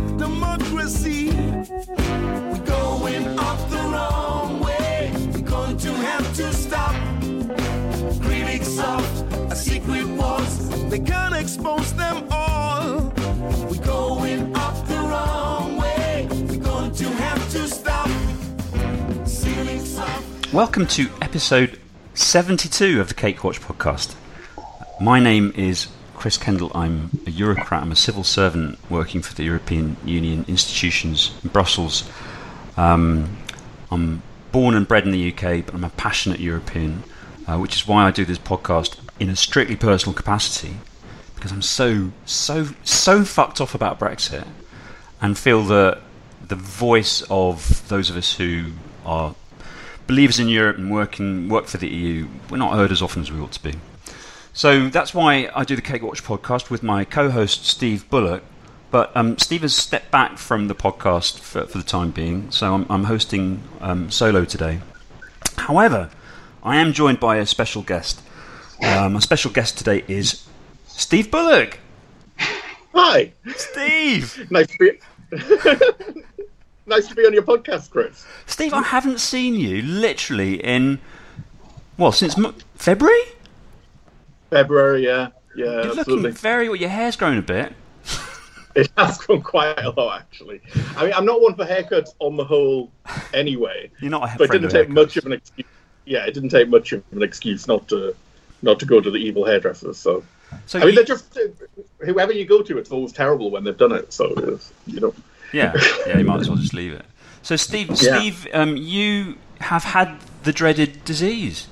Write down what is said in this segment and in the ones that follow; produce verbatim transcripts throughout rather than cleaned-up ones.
like democracy. We're going up the wrong way. We're going to have to stop. Critics of secret wars, they can't expose them all. We're going up the wrong way. We're going to have to stop. Welcome to episode seventy-two of the Cakewatch Podcast. My name is Chris Kendall. I'm a Eurocrat. I'm a civil servant working for the European Union institutions in Brussels. Um, I'm born and bred in the U K, but I'm a passionate European, uh, which is why I do this podcast in a strictly personal capacity, because I'm so, so, so fucked off about Brexit and feel that the voice of those of us who are believers in Europe and working, work for the E U, we're not heard as often as we ought to be. So that's why I do the Cakewatch Podcast with my co-host Steve Bullock. But um, Steve has stepped back from the podcast for, for the time being, so I'm, I'm hosting um, solo today. However, I am joined by a special guest. Um, my special guest today is Steve Bullock. Hi, Steve. Nice to be. Nice to be on your podcast, Chris. Steve, I haven't seen you literally in, well, since mo- February? February, yeah. yeah You're absolutely. Looking very, well, your hair's grown a bit. It has grown quite a lot, actually. I mean, I'm not one for haircuts on the whole anyway. You're not a haircut. But it didn't take haircuts. much of an excuse. Yeah, it didn't take much of an excuse not to not to go to the evil hairdressers, so. so I mean, you... they're just, whoever you go to, it's always terrible when they've done it, so, you know. Yeah, yeah, you might as well just leave it. So, Steve, Steve, yeah. um, you have had the dreaded disease.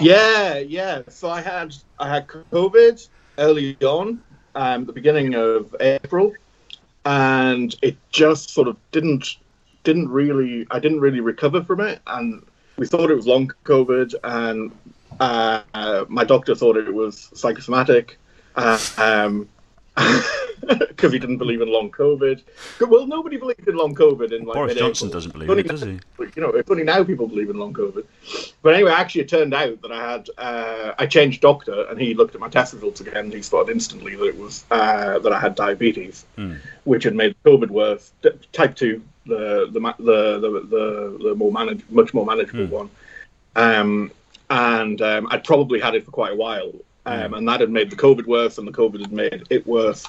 Yeah, yeah. So I had I had COVID early on, um, the beginning of April, and it just sort of didn't didn't really I didn't really recover from it, and we thought it was long COVID, and uh, uh, my doctor thought it was psychosomatic. Uh, um, because he didn't believe in long COVID. Well, nobody believed in long COVID in like Boris Johnson doesn't believe it, does he? You know, it's only now people believe in long COVID. But anyway, actually, it turned out that I had uh, I changed doctor, and he looked at my test results again, and he spotted instantly that it was uh, that I had diabetes, mm. which had made COVID worse. Type two, the the the the, the more manage, much more manageable mm. one, um, and um, I'd probably had it for quite a while. Um, and that had made the COVID worse, and the COVID had made it worse.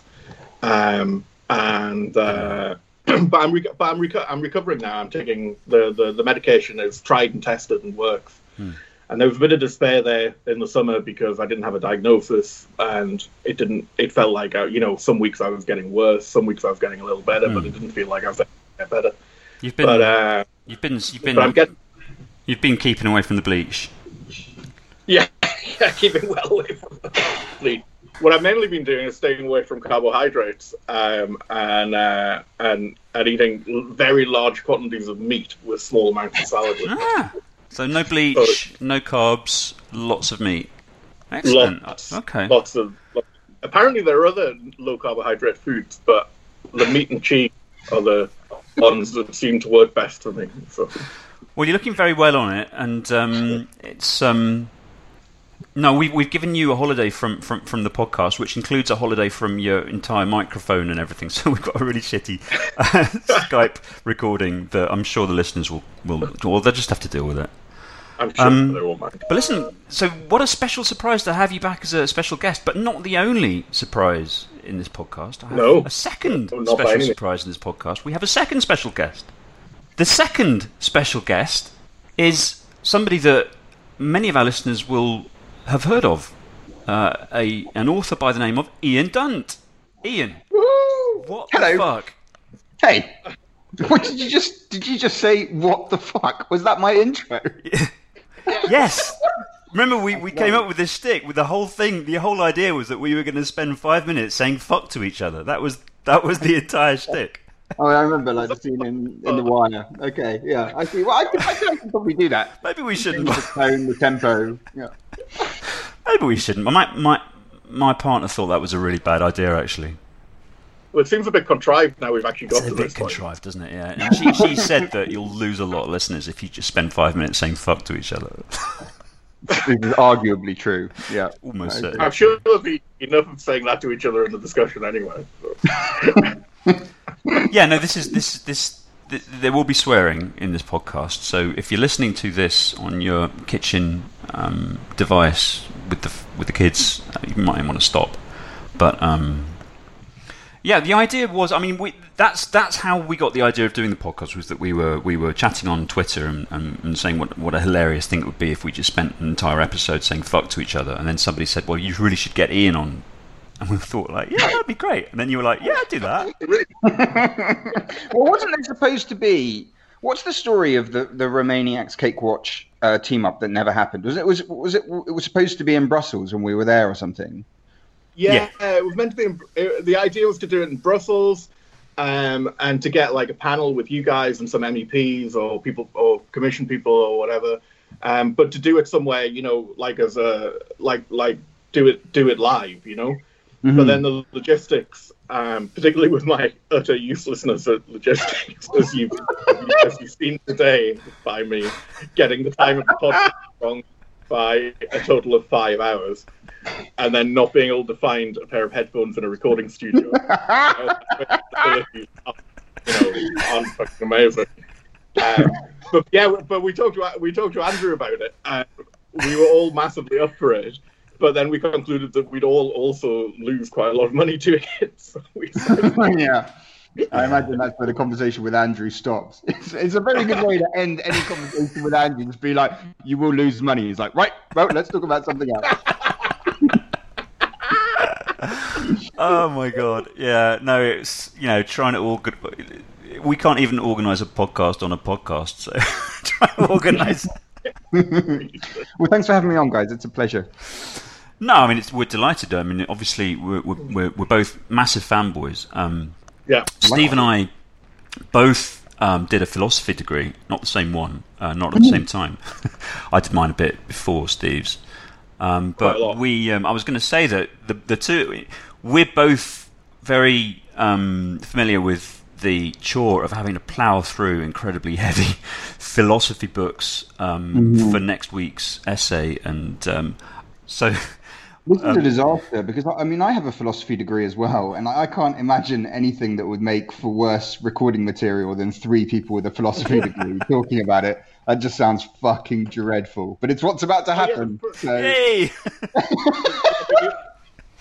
Um, and uh, but I'm re- but I'm, reco- I'm recovering now. I'm taking the, the, the medication is tried and tested and works. Hmm. And there was a bit of despair there in the summer because I didn't have a diagnosis, and it didn't. It felt like I, you know, some weeks I was getting worse, some weeks I was getting a little better, hmm. but it didn't feel like I was getting better. You've been, but, uh, you've been, you've been, getting, you've been keeping away from the bleach. Yeah. Yeah, keeping well away from the What I've mainly been doing is staying away from carbohydrates um, and, uh, and and eating very large quantities of meat with small amounts of salad. Ah, so no bleach, so, no carbs, lots of meat. Excellent. Lots, okay. Lots of. Lots. Apparently, there are other low carbohydrate foods, but the meat and cheese are the ones that seem to work best for me. So. Well, you're looking very well on it, and um, it's. Um, No, we've we've given you a holiday from, from, from the podcast, which includes a holiday from your entire microphone and everything. So we've got a really shitty uh, Skype recording that I'm sure the listeners will will well they'll just have to deal with it. I'm sure um, they will, man. But listen, so what a special surprise to have you back as a special guest, but not the only surprise in this podcast. I have no, a second no, not special surprise in this podcast. We have a second special guest. The second special guest is somebody that many of our listeners will have heard of, uh, a an author by the name of Ian Dunt. Ian, Woo! what Hello. the fuck? Hey, what did you just did you just say? What the fuck was that? My intro? Yes. Remember, we, we came up with this shtick with the whole thing. The whole idea was that we were going to spend five minutes saying fuck to each other. That was that was the entire shtick. Oh, I remember like the scene in, in The Wire. Okay, yeah, I see. Well, I, I think I can probably do that. Maybe we shouldn't. The tone, the tempo. Yeah. Maybe we shouldn't. My my my partner thought that was a really bad idea, actually. Well, it seems a bit contrived now we've actually got to this. It's a bit contrived, doesn't it? Yeah. And she she said that you'll lose a lot of listeners if you just spend five minutes saying fuck to each other. This is arguably true. Yeah, almost certainly. I'm sure there'll be enough of saying that to each other in the discussion anyway. So. Yeah, no, this is this this. Th- there will be swearing in this podcast, so if you're listening to this on your kitchen um, device with the with the kids, you might want to stop. But um, yeah, the idea was, I mean, we, that's that's how we got the idea of doing the podcast, was that we were we were chatting on Twitter and, and, and saying what what a hilarious thing it would be if we just spent an entire episode saying fuck to each other, and then somebody said, well, you really should get Ian on. And we thought, like, yeah, that'd be great. And then you were like, yeah, I'd do that. Well, wasn't there supposed to be... What's the story of the, the Romaniacs Cakewatch uh, team-up that never happened? Was it was was it, it was supposed to be in Brussels when we were there or something? Yeah, yeah. Uh, it was meant to be... In, it, the idea was to do it in Brussels um, and to get, like, a panel with you guys and some M E Ps or people or commission people or whatever. Um, but to do it somewhere, you know, like as a... Like, like do it do it live, you know? Mm-hmm. But then the logistics, um, particularly with my utter uselessness at logistics, as you've, as you've seen today by me getting the time of the podcast wrong by a total of five hours, and then not being able to find a pair of headphones in a recording studio. You know, aren't fucking amazing. Um, but yeah, but we talked to we talked to Andrew about it. Uh, we were all massively up for it. But then we concluded that we'd all also lose quite a lot of money to it. So we said, yeah, I imagine that's where the conversation with Andrew stops. It's, it's a very good way to end any conversation with Andrew. Just be like, you will lose money. He's like, right, well, let's talk about something else. Oh my god, yeah, no, it's, you know, trying to all good. We can't even organise a podcast on a podcast, so trying to organise. Well, thanks for having me on, guys. It's a pleasure. No, I mean, it's, we're delighted. I mean, obviously, we're we're, we're both massive fanboys. Um, yeah. Steve and I both um, did a philosophy degree, not the same one, uh, not at the same time. I did mine a bit before Steve's, um, but we. Um, I was going to say that the the two, we're both very um, familiar with the chore of having to plough through incredibly heavy philosophy books um, mm-hmm. for next week's essay, and um, so. This is um, a disaster, because I mean I have a philosophy degree as well, and I can't imagine anything that would make for worse recording material than three people with a philosophy degree talking about it. That just sounds fucking dreadful, but it's what's about to happen. Oh, yeah. So.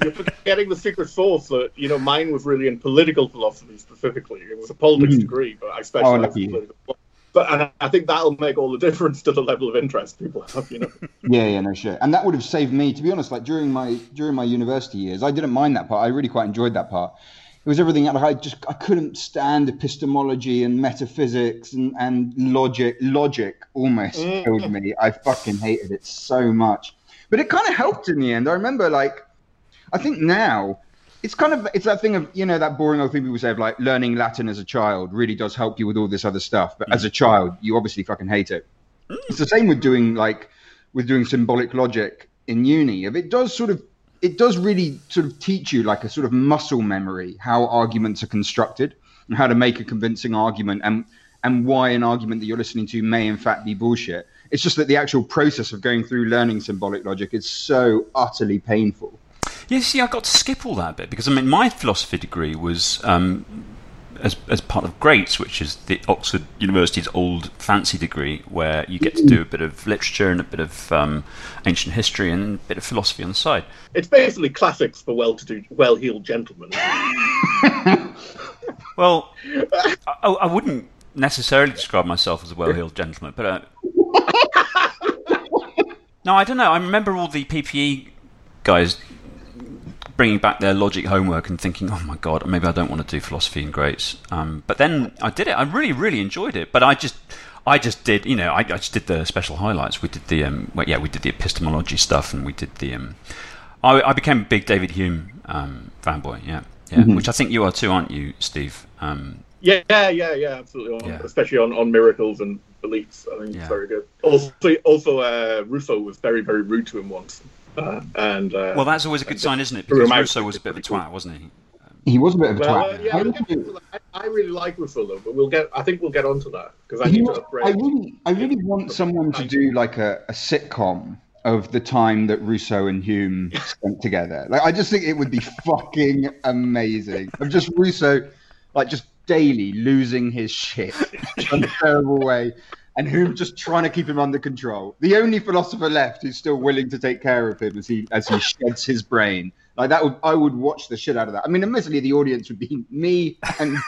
You're forgetting the secret sauce that, you know, mine was really in political philosophy specifically. It was a politics mm. degree, but I specialize oh, in political philosophy. But and I think that'll make all the difference to the level of interest people have, you know. Yeah, yeah, no shit. And that would have saved me, to be honest, like during my during my university years, I didn't mind that part. I really quite enjoyed that part. It was everything that I just I couldn't stand epistemology and metaphysics and, and logic logic almost mm. killed me. I fucking hated it so much. But it kind of helped in the end. I remember, like, I think now it's kind of, it's that thing of, you know, that boring old thing people say of like learning Latin as a child really does help you with all this other stuff. But mm. as a child, you obviously fucking hate it. Mm. It's the same with doing like, with doing symbolic logic in uni. It does sort of, it does really sort of teach you like a sort of muscle memory, how arguments are constructed and how to make a convincing argument and, and why an argument that you're listening to may in fact be bullshit. It's just that the actual process of going through learning symbolic logic is so utterly painful. Yeah, see, I got to skip all that bit because, I mean, my philosophy degree was um, as as part of Greats, which is the Oxford University's old fancy degree where you get to do a bit of literature and a bit of um, ancient history and a bit of philosophy on the side. It's basically classics for well-to-do, well-heeled gentlemen. Well, I, I wouldn't necessarily describe myself as a well-heeled gentleman, but... Uh... No, I don't know. I remember all the P P E guys... bringing back their logic homework and thinking, oh my god, maybe I don't want to do philosophy in Greats. Um, but then I did it. I really, really enjoyed it. But I just, I just did, you know, I, I just did the special highlights. We did the, um, well, yeah, we did the epistemology stuff, and we did the. Um, I, I became a big David Hume um, fanboy, yeah, yeah, mm-hmm. which I think you are too, aren't you, Steve? Um, yeah, yeah, yeah, yeah, absolutely. Yeah. Especially on, on miracles and beliefs, I think yeah. it's very good. Also, also uh, Rousseau was very, very rude to him once. Uh, and uh, well, that's always a good sign, isn't it? Because Rousseau was a bit of a twat, wasn't he? He was a bit of a well, twat. Uh, yeah, we'll you... I, I really like Rousseau, though, but we'll get. I think we'll get onto that because I he need was, to upgrade. I really, I really want someone to do like a, a sitcom of the time that Rousseau and Hume spent together. Like, I just think it would be fucking amazing. I'm just Rousseau. like just daily losing his shit in a terrible way, and Hume just trying to keep him under control. The only philosopher left who's still willing to take care of him as he as he sheds his brain. Like that would, I would watch the shit out of that. I mean, admittedly, the audience would be me and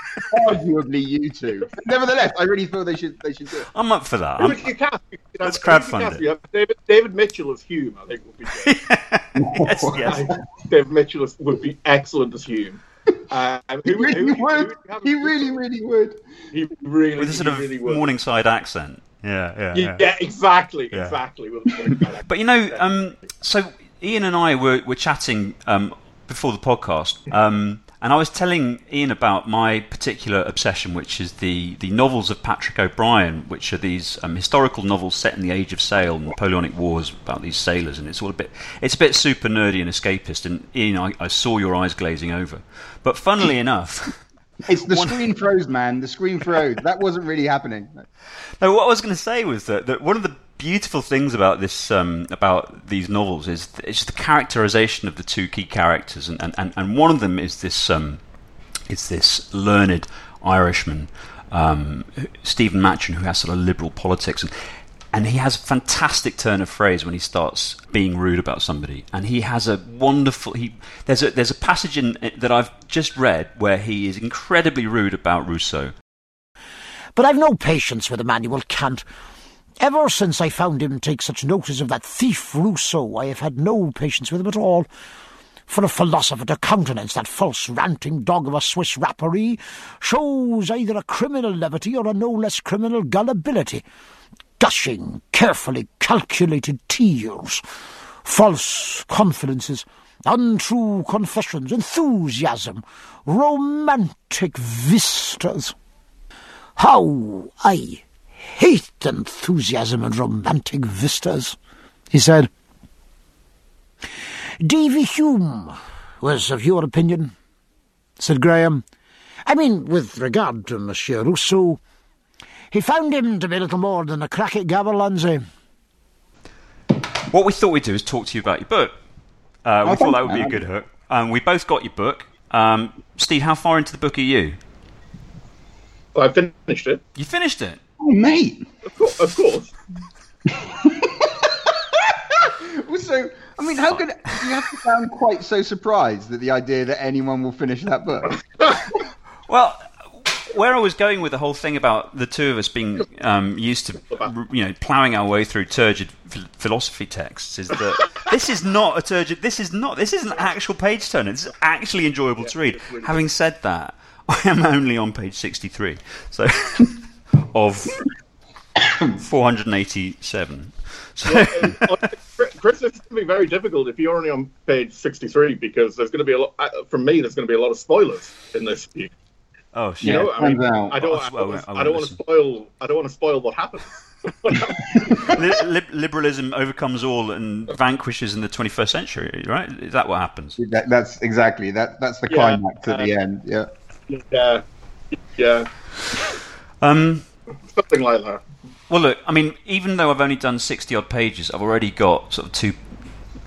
arguably you two. But nevertheless, I really feel they should they should do it. I'm up for that. You you cast, you know, let's crowdfund it. David, David Mitchell as Hume, I think, would be great. yes, oh, yes. David Mitchell would be excellent as Hume. Uh, he who, really who, would. Who, he really, really would. He really, with a sort of really Morningside would. accent. Yeah, yeah, yeah. yeah exactly, yeah. exactly. But you know, um, so Ian and I were were chatting um, before the podcast, um, and I was telling Ian about my particular obsession, which is the the novels of Patrick O'Brian, which are these um, historical novels set in the Age of Sail and Napoleonic Wars about these sailors, and it's all a bit it's a bit super nerdy and escapist. And Ian, I, I saw your eyes glazing over, but funnily enough. It's the screen froze, man. The screen froze. That wasn't really happening. No, what I was going to say was that, that one of the beautiful things about this, um, about these novels, is th- it's the characterization of the two key characters, and, and, and, and one of them is this, um, is this learned Irishman, um, Stephen Machin, who has sort of liberal politics, and and he has a fantastic turn of phrase when he starts being rude about somebody. And he has a wonderful... He, there's a there's a passage in that I've just read where he is incredibly rude about Rousseau. But I've no patience with Immanuel Kant. Ever since I found him take such notice of that thief Rousseau, I have had no patience with him at all. For a philosopher to countenance that false ranting dog of a Swiss rapparee shows either a criminal levity or a no less criminal gullibility. Gushing, carefully calculated tears, false confidences, untrue confessions, enthusiasm, romantic vistas. How I hate enthusiasm and romantic vistas, he said. David Hume was of your opinion, said Graham. I mean, with regard to Monsieur Rousseau, he found him to be little more than a crack at gaberlunzie. What we thought we'd do is talk to you about your book. Uh, we thought that would be a good hook. Um, we both got your book. Um, Steve, how far into the book are you? Well, I finished it. You finished it? Oh, mate. Of course. Of course. So, I mean, how could you have to sound quite so surprised at the idea that anyone will finish that book? Well... Where I was going with the whole thing about the two of us being um, used to, you know, ploughing our way through turgid philosophy texts is that this is not a turgid. This is not. This is an actual page turner. It's actually enjoyable to read. Having said that, I am only on page sixty-three, so of four hundred and eighty-seven. So well, Chris, it's going to be very difficult if you're only on page sixty-three because there's going to be a lot. From me, there's going to be a lot of spoilers in this. Oh shit! You know, yeah, I, mean, I don't. I, I, I, I, I don't want to spoil. I don't want to spoil what happens. Liberalism overcomes all and vanquishes in the twenty-first century, right? Is that what happens? That, that's exactly that. That's the yeah, climax at uh, the end. Yeah. Yeah. Yeah. Um. Something like that. Well, look. I mean, even though I've only done sixty odd pages, I've already got sort of two,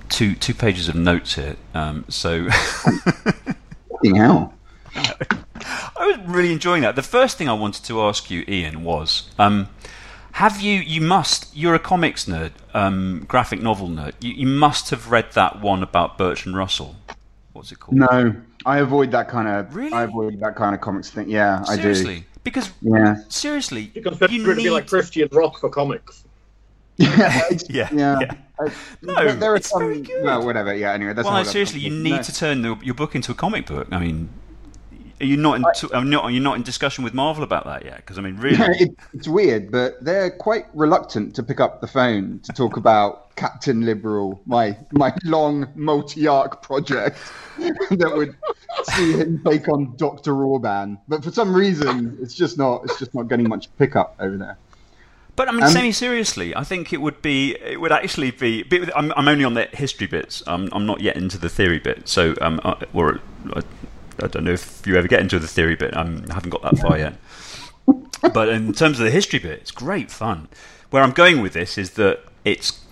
two, two pages of notes here. Um. So. Fucking hell. I was really enjoying that. The first thing I wanted to ask you, Ian, was um, have you, you must, you're a comics nerd, um, graphic novel nerd, you, you must have read that one about Bertrand Russell. What's it called? No, I avoid that kind of, really? I avoid that kind of comics thing. Yeah, seriously? I do. Seriously? Because, yeah. seriously, because you need... to be like Christian rock for comics. yeah, yeah, yeah. yeah. I, no, there are it's some, very good. Well, whatever, yeah, anyway. That's well, no, seriously, you need no. to turn the, your book into a comic book. I mean... Are you not in? T- I, not, are you not in discussion with Marvel about that yet? Because I mean, really, yeah, it, it's weird, but they're quite reluctant to pick up the phone to talk about Captain Liberal, my my long multi-arc project that would see him take on Doctor Orban. But for some reason, it's just not. It's just not getting much pickup over there. But I mean, um, semi-seriously, I think it would be, it would actually be, I'm, I'm only on the history bits. I'm, I'm not yet into the theory bit. So, um, I, or. I, I don't know if you ever get into the theory bit. I'm, I haven't got that far yet. But in terms of the history bit, it's great fun. Where I'm going with this is that it's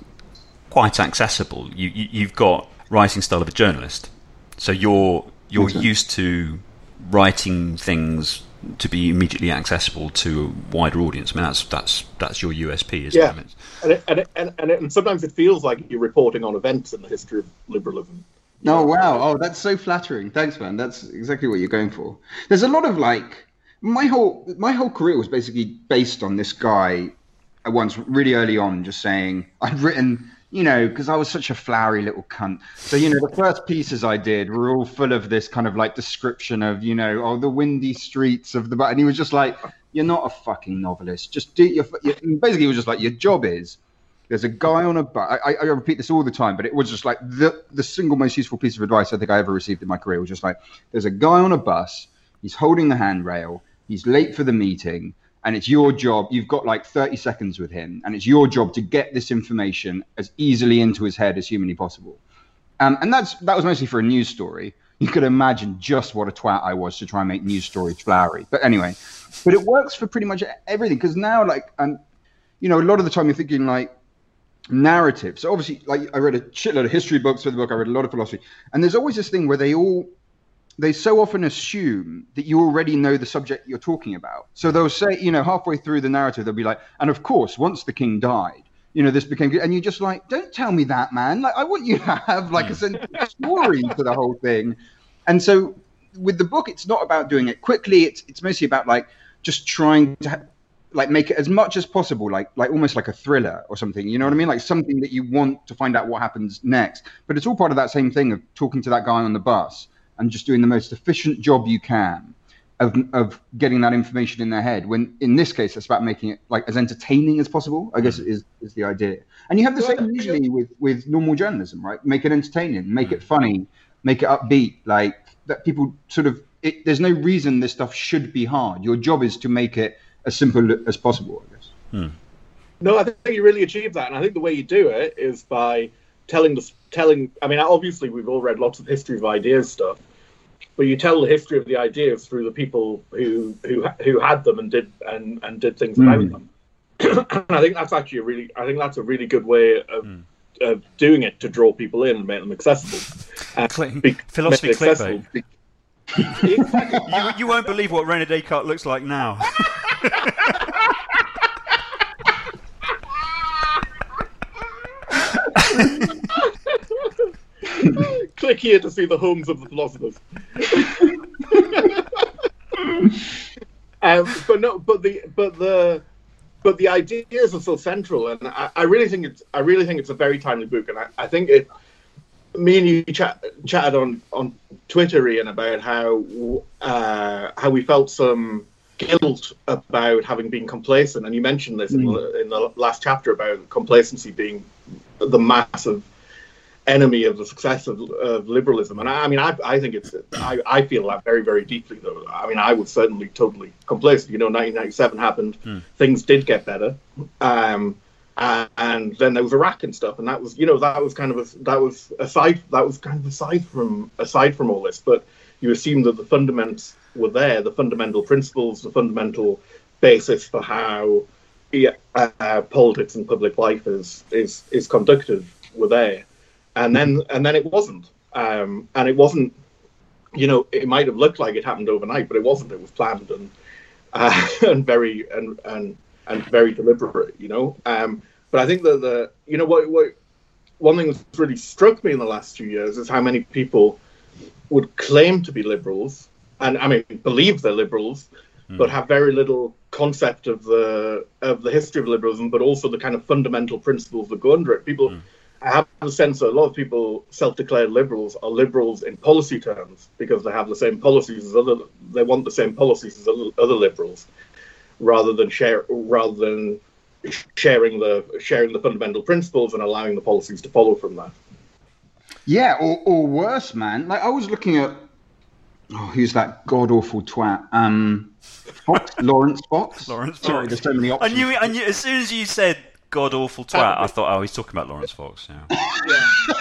quite accessible. You, you, you've got writing style of a journalist. So you're you're used to writing things to be immediately accessible to a wider audience. I mean, that's that's that's your U S P, isn't yeah. it? And it, and, it, and, and, it, and sometimes it feels like you're reporting on events in the history of liberalism. Oh, wow. Oh, that's so flattering. Thanks, man. That's exactly what you're going for. There's a lot of, like, my whole my whole career was basically based on this guy at once really early on just saying, I've written, you know, because I was such a flowery little cunt. So, you know, the first pieces I did were all full of this kind of, like, description of, you know, oh, the windy streets of the... And he was just like, you're not a fucking novelist. Just do your... Basically, he was just like, your job is... There's a guy on a bus. I, I repeat this all the time, but it was just like the, the single most useful piece of advice I think I ever received in my career was just like, there's a guy on a bus. He's holding the handrail. He's late for the meeting. And it's your job. You've got like thirty seconds with him. And it's your job to get this information as easily into his head as humanly possible. Um, and that's that was mostly for a news story. You could imagine just what a twat I was to try and make news stories flowery. But anyway, but it works for pretty much everything. Because now, like, um, you know, a lot of the time you're thinking like, narrative. So obviously, like, I read a shitload of history books for the book. I read a lot of philosophy, and there's always this thing where they all, they so often assume that you already know the subject you're talking about. So they'll say, you know, halfway through the narrative, they'll be like, and of course, once the king died, you know, this became, and you're just like, don't tell me that, man. Like, I want you to have like a sense of story to the whole thing. And so with the book, it's not about doing it quickly. It's it's mostly about like just trying to. Ha- like make it as much as possible, like like almost like a thriller or something, you know what I mean? Like something that you want to find out what happens next. But it's all part of that same thing of talking to that guy on the bus and just doing the most efficient job you can of of getting that information in their head. When in this case, it's about making it like as entertaining as possible, I guess mm. is, is the idea. And you have the well, same usually with, with normal journalism, right? Make it entertaining, make mm. it funny, make it upbeat, like that people sort of, it, there's no reason this stuff should be hard. Your job is to make it as simple as possible, I guess. Hmm. No, I think you really achieve that, and I think the way you do it is by telling the telling. I mean, obviously, we've all read lots of history of ideas stuff, but you tell the history of the ideas through the people who who, who had them and did and, and did things about hmm. them. And I think that's actually a really, I think that's a really good way of, hmm. of doing it to draw people in and make them accessible. Cl- be, philosophy clickbait. Be- exactly. you, you won't believe what René Descartes looks like now. Click here to see the homes of the philosophers. um, but no, but the but the but the ideas are so central, and I, I really think it's I really think it's a very timely book, and I, I think it. Me and you chat, chatted on on Twitter, Ian, about how uh, how we felt some guilt about having been complacent, and you mentioned this mm. in, the, in the last chapter about complacency being the massive enemy of the success of, of liberalism. And I, I mean, I, I think it's I, I feel that very, very deeply. Though I mean, I was certainly totally complacent. You know, nineteen ninety-seven happened, mm. things did get better, um, uh, and then there was Iraq and stuff, and that was you know that was kind of a, that was aside that was kind of aside from aside from all this, but you assume that the fundamentals were there, the fundamental principles, the fundamental basis for how uh, politics and public life is, is is conducted were there, and then and then it wasn't, um, and it wasn't. You know, it might have looked like it happened overnight, but it wasn't. It was planned and uh, and very and and and very deliberate. You know, um, but I think that the you know what what one thing that's really struck me in the last few years is how many people would claim to be liberals. And I mean, believe they're liberals, mm. but have very little concept of the of the history of liberalism, but also the kind of fundamental principles that go under it. People, mm. I have the sense that a lot of people, self-declared liberals, are liberals in policy terms because they have the same policies as other. They want the same policies as other, other liberals, rather than share rather than sharing the sharing the fundamental principles and allowing the policies to follow from that. Yeah, or or worse, man. Like I was looking at. Oh, who's that god-awful twat? Um, Fox? Lawrence Fox? Lawrence Fox. Sorry, there's so many options. I knew, I knew, as soon as you said god-awful twat, I thought, oh, he's talking about Lawrence Fox. Yeah. yeah.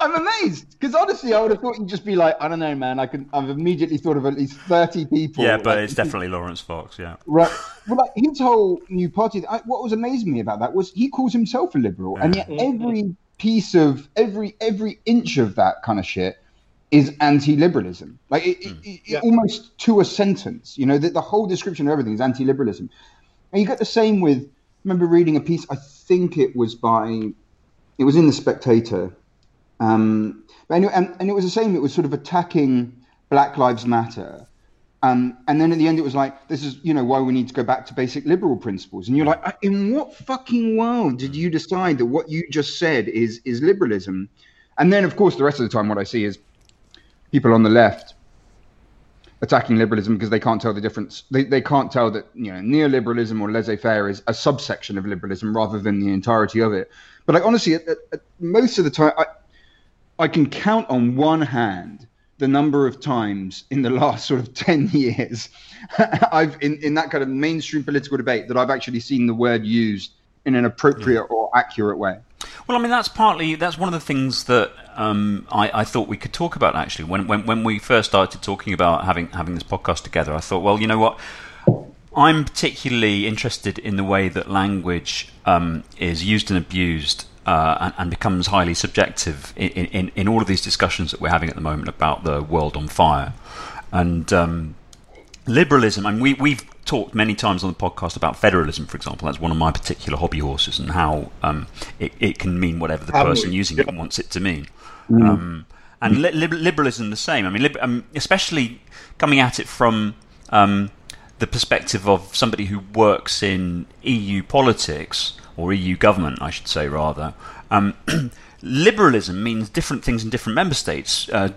I'm amazed, because honestly, I would have thought you'd just be like, I don't know, man, I can, I've immediately thought of at least thirty people. Yeah, but like, it's definitely Lawrence Fox, yeah. Right. Well, like, his whole new party, I, what was amazing me about that was he calls himself a liberal, yeah. and yet every piece of, every every inch of that kind of shit is anti-liberalism. Like it, mm. it, it, yeah. almost to a sentence, you know, the, the whole description of everything is anti-liberalism. And you get the same with, I remember reading a piece, I think it was by, it was in The Spectator. Um, but anyway, and, and it was the same, it was sort of attacking Black Lives Matter. Um, and then at the end, it was like, this is, you know, why we need to go back to basic liberal principles. And you're like, in what fucking world did you decide that what you just said is is liberalism? And then, of course, the rest of the time, what I see is people on the left attacking liberalism because they can't tell the difference. They they can't tell that, you know, neoliberalism or laissez-faire is a subsection of liberalism rather than the entirety of it. But like, honestly, at, at, at most of the time, I, I can count on one hand the number of times in the last sort of ten years I've in, in that kind of mainstream political debate that I've actually seen the word used in an appropriate yeah. or accurate way. Well, I mean, that's partly, that's one of the things that um, I, I thought we could talk about, actually. When, when when we first started talking about having having this podcast together, I thought, well, you know what? I'm particularly interested in the way that language um, is used and abused Uh, and, and becomes highly subjective in, in, in all of these discussions that we're having at the moment about the world on fire. And um, liberalism, I mean, we, we've talked many times on the podcast about federalism, for example. That's one of my particular hobby horses, and how um, it, it can mean whatever the person using it wants it to mean. Mm. Um, and li- li- liberalism the same. I mean, li- um, especially coming at it from um, the perspective of somebody who works in E U politics, or E U government, I should say, rather. Um, liberalism means different things in different member states, uh,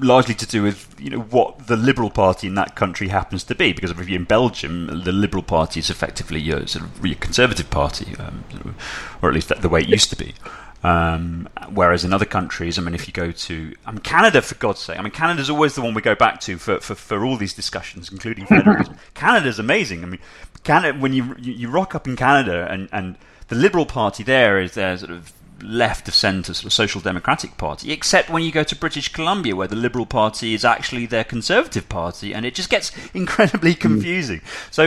largely to do with, you know, what the Liberal Party in that country happens to be. Because if you're in Belgium, the Liberal Party is effectively your sort of your Conservative Party, um, or at least the way it used to be. Um, whereas in other countries, I mean, if you go to I mean, Canada, for God's sake, I mean, Canada's always the one we go back to for, for, for all these discussions, including federalism. Canada's amazing. I mean, Canada, when you you, you rock up in Canada and, and the Liberal Party there is their sort of left of centre sort of social democratic party, except when you go to British Columbia, where the Liberal Party is actually their Conservative Party, and it just gets incredibly confusing. Mm. So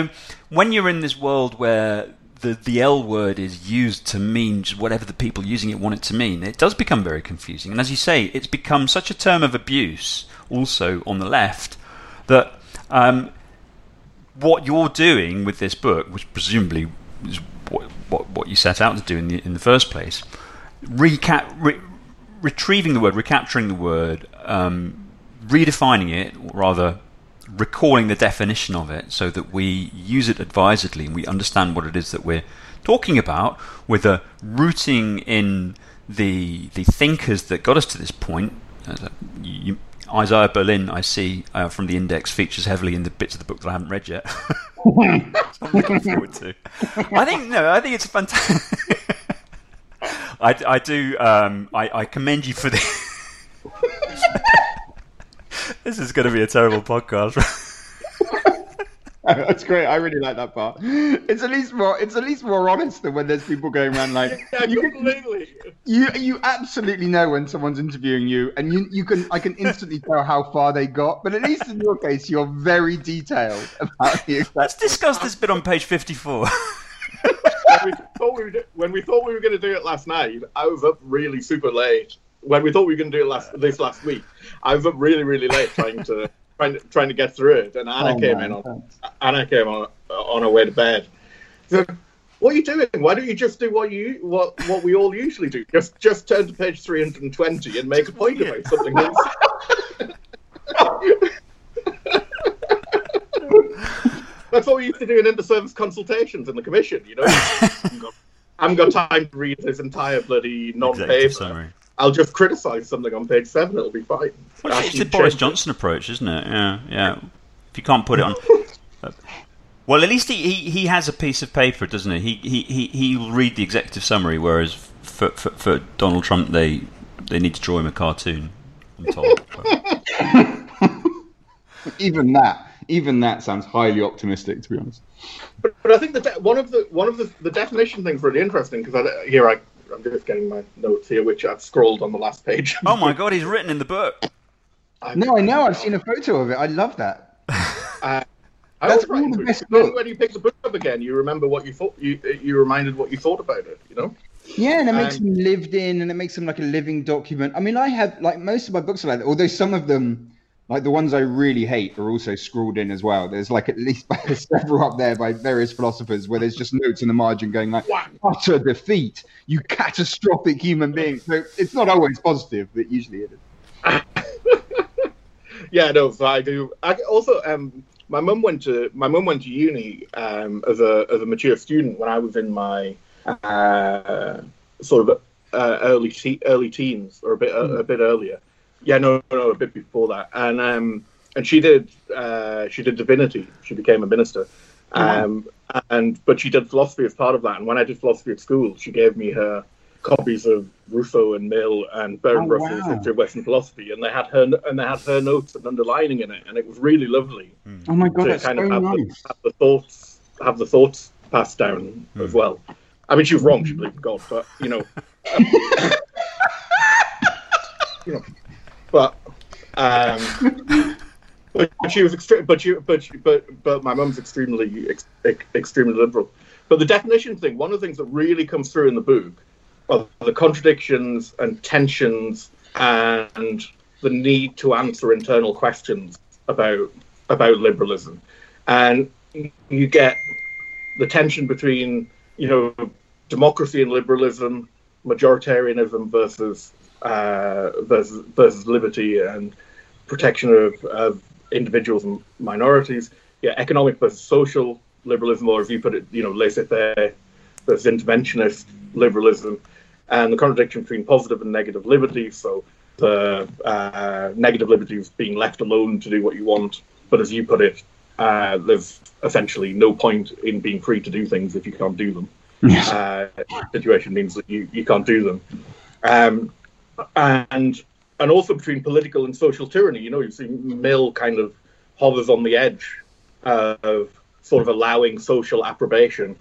when you're in this world where the the L word is used to mean whatever the people using it want it to mean, it does become very confusing. And as you say, it's become such a term of abuse also on the left that um, what you're doing with this book, which presumably is what, what, what you set out to do in the, in the first place, reca- re- retrieving the word, recapturing the word, um, redefining it, or rather recalling the definition of it so that we use it advisedly and we understand what it is that we're talking about, with a rooting in the the thinkers that got us to this point. Uh, you, Isaiah Berlin, I see uh, from the index, features heavily in the bits of the book that I haven't read yet. That's what I'm looking forward to. I think no, I think it's fantastic. I, I do. Um, I, I commend you for this. This is going to be a terrible podcast. That's great. I really like that part. It's at least more. It's at least more honest than when there's people going around like. Yeah, you completely. Can, you you absolutely know when someone's interviewing you, and you you can I can instantly tell how far they got. But at least in your case, you're very detailed about the. Let's discuss this bit on page fifty-four. when, we thought we were, when we thought we were going to do it last night, I was up really super late. When we thought we were going to do it last, this last week, I was up really, really late trying to trying to, trying to get through it, and Anna oh, came man. in on Anna came on on her way to bed. So, what are you doing? Why don't you just do what you what what we all usually do? Just just turn to page three hundred and twenty and make a point yeah. about something else. That's what we used to do in inter-service consultations in the commission. You know, I haven't got time to read this entire bloody non-paper. I'll just criticise something on page seven. It'll be fine. Well, it's the Boris Johnson it. approach, isn't it? Yeah, yeah. If you can't put it on, well, at least he, he, he has a piece of paper, doesn't he? He he he'll read the executive summary, whereas for for, for Donald Trump, they they need to draw him a cartoon. I'm told. even that, even that sounds highly optimistic, to be honest. But, but I think the de- one of the one of the the definition thing's really interesting because I, here I. I'm just getting my notes here, which I've scrolled on the last page. Oh my God, he's written in the book. I no, I know. I've seen a photo of it. I love that. Uh, I That's one of the best books. When you pick the book up again, you remember what you thought. You you reminded what you thought about it. You know. Yeah, and it makes um, them lived in, and it makes them like a living document. I mean, I have, like, most of my books are like that, although some of them, like the ones I really hate, are also scrawled in as well. There's like at least several up there by various philosophers where there's just notes in the margin going like, utter defeat, you catastrophic human being. So it's not always positive, but usually it is. Yeah, no, so I do. I also, um, my mum went to my mum went to uni um, as a as a mature student when I was in my uh, sort of uh, early te- early teens or a bit mm. a, a bit earlier. Yeah, no, no, a bit before that, and um, and she did uh, she did divinity. She became a minister, um, mm. and but she did philosophy as part of that. And when I did philosophy at school, she gave me her copies of Rousseau and Mill and Bertrand Russell's History of Western Philosophy, and they had her and they had her notes and underlining in it, and it was really lovely. Mm. Oh my god, to that's kind so of have, nice. the, have the thoughts have the thoughts passed down mm. as well. I mean, she was wrong, she believed God, but you know, um, you know, but um, but she was extre- but she, but she, but but my mum's extremely ex- extremely liberal. But the definition thing, one of the things that really comes through in the book. Well, the contradictions and tensions and the need to answer internal questions about about liberalism. And you get the tension between, you know, democracy and liberalism, majoritarianism versus uh, versus, versus liberty and protection of, of individuals and minorities. Yeah, economic versus social liberalism, or if you put it, you know, laissez-faire versus interventionist liberalism. And the contradiction between positive and negative liberty, so the uh, negative liberty is being left alone to do what you want, but as you put it, uh, there's essentially no point in being free to do things if you can't do them. Yes. Uh, the situation means that you, you can't do them. Um, and and also between political and social tyranny, you know, you see Mill kind of hovers on the edge uh, of sort of allowing social approbation,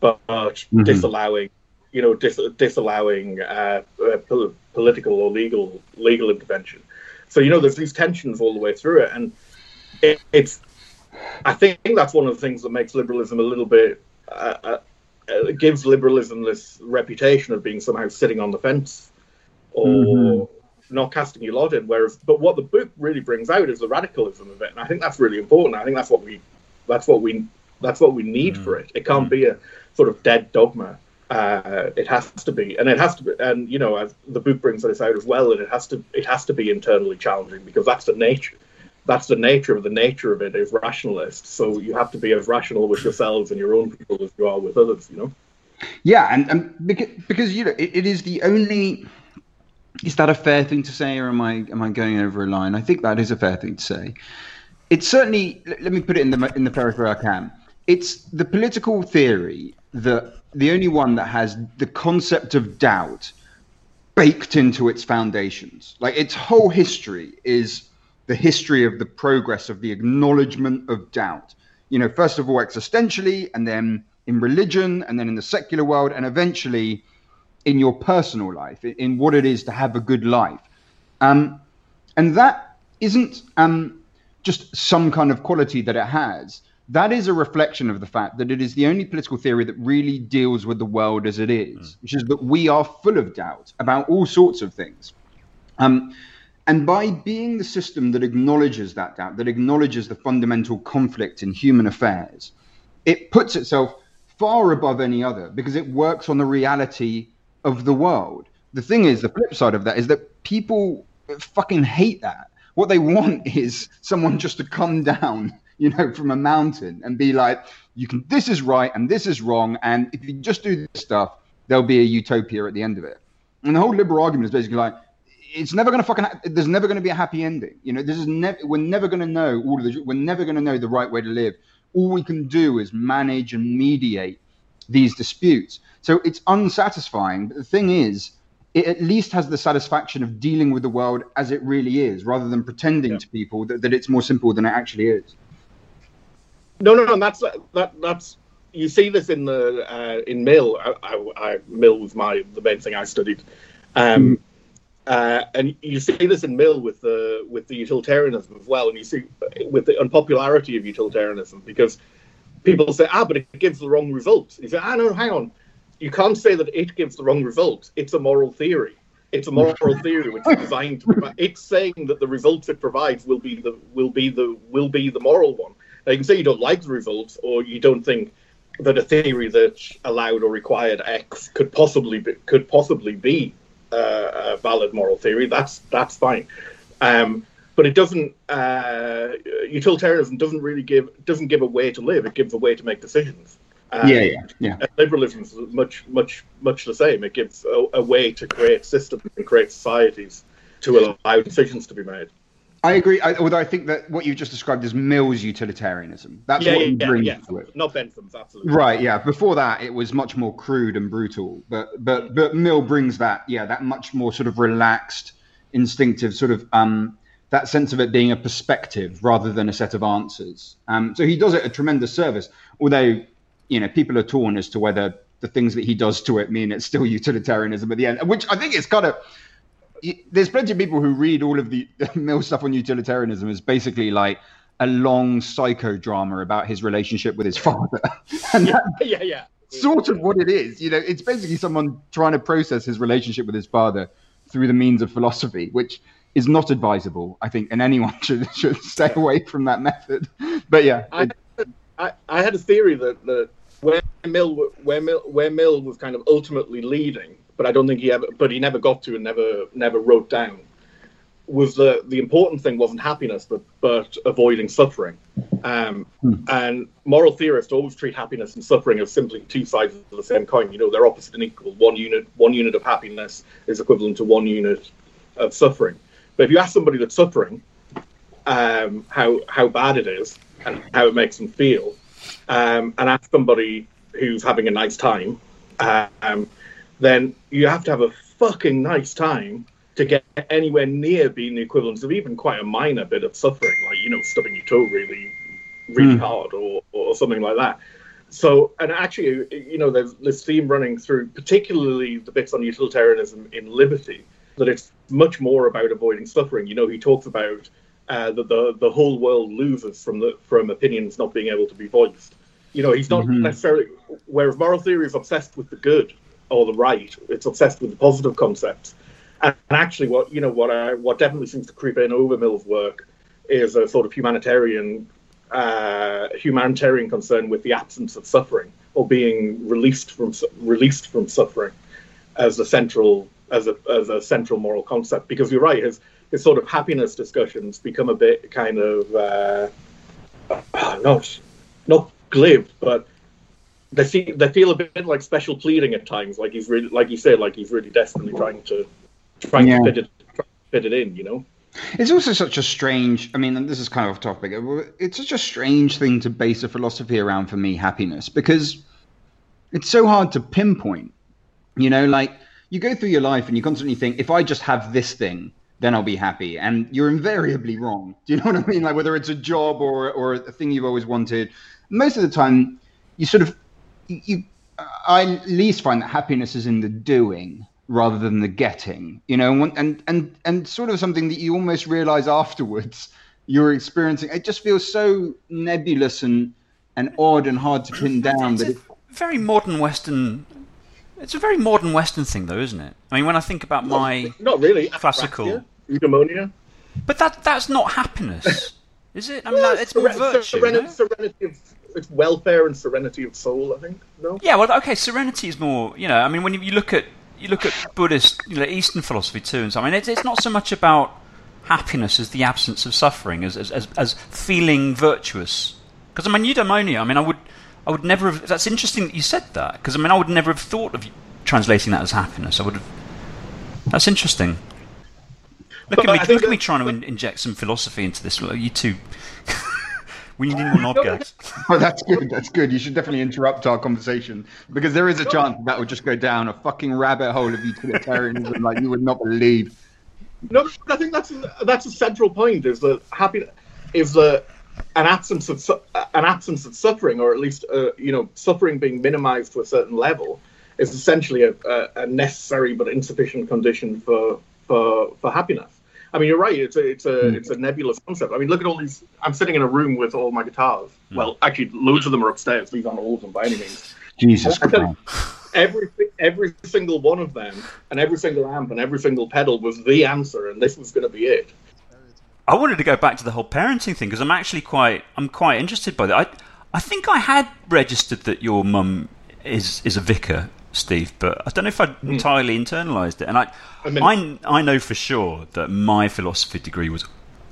but mm-hmm. disallowing you know, dis- disallowing uh, uh, pol- political or legal legal intervention. So, you know, there's these tensions all the way through it. And it, it's, I think that's one of the things that makes liberalism a little bit, uh, uh, gives liberalism this reputation of being somehow sitting on the fence or mm-hmm. not casting your lot in. Whereas, but what the book really brings out is the radicalism of it. And I think that's really important. I think that's what we, that's what we, that's what we need mm-hmm. for it. It can't mm-hmm. be a sort of dead dogma. Uh, it has to be, and it has to be, and you know, I've, the book brings this out as well. And it has to, it has to be internally challenging because that's the nature, that's the nature of the nature of it is rationalist. So you have to be as rational with yourselves and your own people as you are with others. You know. Yeah, and, and because, because you know, it, it is the only. Is that a fair thing to say, or am I am I going over a line? I think that is a fair thing to say. It's certainly. Let me put it in the in the fairest way I can. It's the political theory that. The only one that has the concept of doubt baked into its foundations. Like its whole history is the history of the progress of the acknowledgement of doubt. You know, first of all, existentially, and then in religion, and then in the secular world, and eventually in your personal life, in what it is to have a good life. Um, and that isn't um, just some kind of quality that it has. That is a reflection of the fact that it is the only political theory that really deals with the world as it is, mm. which is that we are full of doubt about all sorts of things. Um, and by being the system that acknowledges that doubt, that acknowledges the fundamental conflict in human affairs, it puts itself far above any other because it works on the reality of the world. The thing is, the flip side of that is that people fucking hate that. What they want is someone just to come down you know, from a mountain and be like, you can, this is right and this is wrong. And if you just do this stuff, there'll be a utopia at the end of it. And the whole liberal argument is basically like, it's never going to fucking, ha- there's never going to be a happy ending. You know, this is never, we're never going to know all of the, we're never going to know the right way to live. All we can do is manage and mediate these disputes. So it's unsatisfying. But the thing is, it at least has the satisfaction of dealing with the world as it really is, rather than pretending yeah. to people that, that it's more simple than it actually is. No, no, no. That's that. That's you see this in the uh, in Mill. I, I, I, Mill was my the main thing I studied, um, mm. uh, and you see this in Mill with the with the utilitarianism as well, and you see with the unpopularity of utilitarianism because people say, ah, but it gives the wrong results. You say, ah, no, hang on. you can't say that it gives the wrong results. It's a moral theory. It's a moral theory which is designed to provide. It's saying that the results it provides will be the will be the will be the moral one. Now, you can say you don't like the results, or you don't think that a theory that allowed or required X could possibly be, could possibly be uh, a valid moral theory. That's that's fine, um, but it doesn't. Uh, utilitarianism doesn't really give doesn't give a way to live. It gives a way to make decisions. Um, yeah, yeah, yeah. And liberalism is much, much, much the same. It gives a, a way to create systems and create societies to allow decisions to be made. I agree, I, although I think that what you just described is Mill's utilitarianism. That's yeah, what you yeah, bring yeah, to yeah. it. Not Bentham's, absolutely. Right, yeah. Before that, it was much more crude and brutal. But but but Mill brings that, yeah, that much more sort of relaxed, instinctive sort of um, that sense of it being a perspective rather than a set of answers. Um, so he does it a tremendous service, although. You know, people are torn as to whether the things that he does to it mean it's still utilitarianism at the end, which I think it's kind of, there's plenty of people who read all of the, the Mill stuff on utilitarianism as basically like a long psychodrama about his relationship with his father. And yeah, yeah, yeah. Sort of what it is, you know, it's basically someone trying to process his relationship with his father through the means of philosophy, which is not advisable, I think, and anyone should, should stay away from that method. But yeah. I, I, I had a theory that, that Where Mill, where Mill, where Mill was kind of ultimately leading, but I don't think he ever, but he never got to and never, never wrote down, was the the important thing wasn't happiness, but but avoiding suffering. Um, hmm. And moral theorists always treat happiness and suffering as simply two sides of the same coin. You know, they're opposite and equal. One unit, one unit of happiness is equivalent to one unit of suffering. But if you ask somebody that's suffering, um, how how bad it is and how it makes them feel. Um, and ask somebody who's having a nice time, um, then you have to have a fucking nice time to get anywhere near being the equivalent of even quite a minor bit of suffering, like, you know, stubbing your toe really, really mm. hard or, or something like that. So, and actually, you know, there's this theme running through, particularly the bits on utilitarianism in Liberty, that it's much more about avoiding suffering. You know, he talks about Uh, that the the whole world loses from the from opinions not being able to be voiced. You know, he's not mm-hmm. necessarily. Whereas moral theory is obsessed with the good or the right, it's obsessed with the positive concepts. And, and actually, what you know, what I, what definitely seems to creep in over Mill's work is a sort of humanitarian uh, humanitarian concern with the absence of suffering or being released from released from suffering as a central as a as a central moral concept. Because you're right, his His sort of happiness discussions become a bit kind of uh, not not glib, but they see, they feel a bit like special pleading at times. Like he's really, like you say, like he's really desperately trying to trying yeah. to fit it try to fit it in. You know, it's also such a strange. I mean, and this is kind of off topic. It's such a strange thing to base a philosophy around for me, happiness, because it's so hard to pinpoint. You know, like you go through your life and you constantly think, if I just have this thing, then I'll be happy. And you're invariably wrong. Do you know what I mean? Like whether it's a job or or a thing you've always wanted, most of the time you sort of, you, I at least find that happiness is in the doing rather than the getting, you know, and, and, and sort of something that you almost realize afterwards you're experiencing. It just feels so nebulous and, and odd and hard to pin down. It's that a it, very modern Western, it's a very modern Western thing though, isn't it? I mean, when I think about not, my not really classical... eudaimonia. But that that's not happiness, is it? I mean, well, that, it's seren- more virtue. Seren- no? Serenity of, it's welfare and serenity of soul, I think. No. Yeah, well, okay, serenity is more. You know, I mean, when you, you look at you look at Buddhist, you know, Eastern philosophy too, and so I mean, it's it's not so much about happiness as the absence of suffering, as as as, as feeling virtuous. Because I mean, eudaimonia. I mean, I would I would never have. That's interesting that you said that. Because I mean, I would never have thought of translating that as happiness. I would have. That's interesting. Look but at me! Look at me trying to in, inject some philosophy into this. You two, we need more knobgags. Oh, that's good. That's good. You should definitely interrupt our conversation because there is a chance that will just go down a fucking rabbit hole of utilitarianism like you would not believe. No, I think that's that's a central point. Is that happy? Is that an absence of an absence of suffering, or at least uh, you know, suffering being minimized to a certain level, is essentially a, a, a necessary but insufficient condition for for, for happiness. I mean, you're right. It's a it's a mm. it's a nebulous concept. I mean, look at all these. I'm sitting in a room with all my guitars. Mm. Well, actually, loads of them are upstairs. These aren't all of them by any means. Jesus Christ! every every single one of them, and every single amp and every single pedal was the answer, and this was going to be it. I wanted to go back to the whole parenting thing because I'm actually quite I'm quite interested by that. I I think I had registered that your mum is is a vicar, Steve, but I don't know if I entirely mm. internalised it. And I I, mean, I I know for sure that my philosophy degree was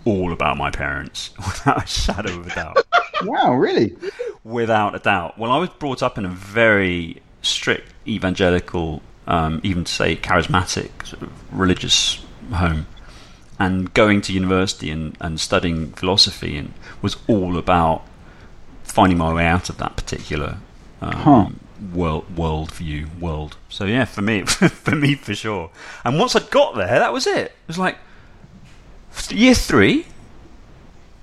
all about my parents, without a shadow of a doubt. Wow, really? Without a doubt. Well, I was brought up in a very strict evangelical, um, even to say charismatic, sort of religious home. And going to university and, and studying philosophy and was all about finding my way out of that particular um, huh. world world view world. So yeah, for me, for me for sure. And once I got there, that was it. It was like year three,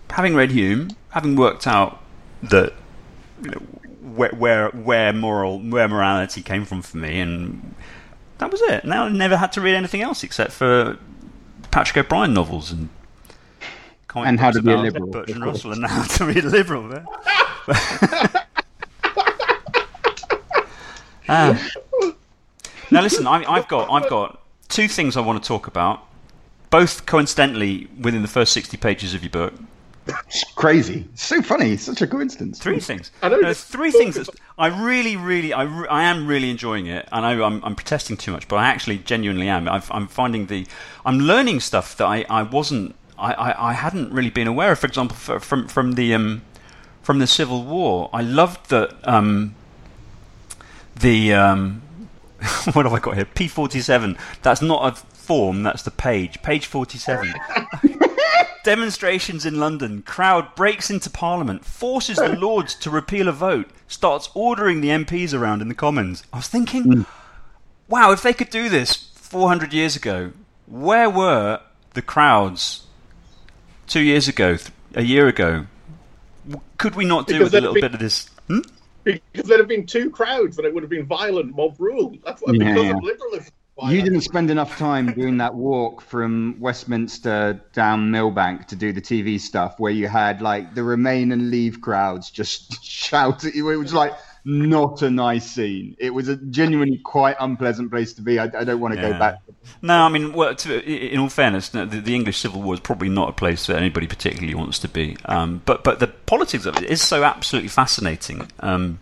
having read Hume, having worked out that you know where where where moral where morality came from for me, and that was it. Now I never had to read anything else except for Patrick O'Brian novels and and how to be a liberal, Bertrand Russell, and how to be a liberal. There, um, now listen, I, I've got I've got two things I want to talk about, both coincidentally within the first sixty pages of your book. It's crazy, it's so funny, it's such a coincidence. Three things. I know there's three things that I really, really, I, re- I am really enjoying it. I know I'm, I'm protesting too much, but I actually genuinely am. I've, I'm finding the, I'm learning stuff that I, I wasn't, I, I, I hadn't really been aware of. For example, for, from from the um, from the Civil War, I loved that um, the um, what have I got here? P forty-seven. That's not a form. That's the page. Page forty-seven. Demonstrations in London. Crowd breaks into Parliament, forces the Lords to repeal a vote, starts ordering the M Ps around in the Commons. I was thinking, mm. wow, if they could do this four hundred years ago, where were the crowds two years ago, th- a year ago? Could we not do because with a little been, bit of this? Hmm? Because there'd have been two crowds and it would have been violent mob rule. That's what yeah. because of liberalism. You didn't spend enough time doing that walk from Westminster down Millbank to do the T V stuff where you had like the Remain and Leave crowds just shouting. It was like not a nice scene. It was a genuinely quite unpleasant place to be. I, I don't want to yeah. go back. No, I mean, well, to, in all fairness, the, the English Civil War is probably not a place that anybody particularly wants to be. Um, but, but the politics of it is so absolutely fascinating. Um,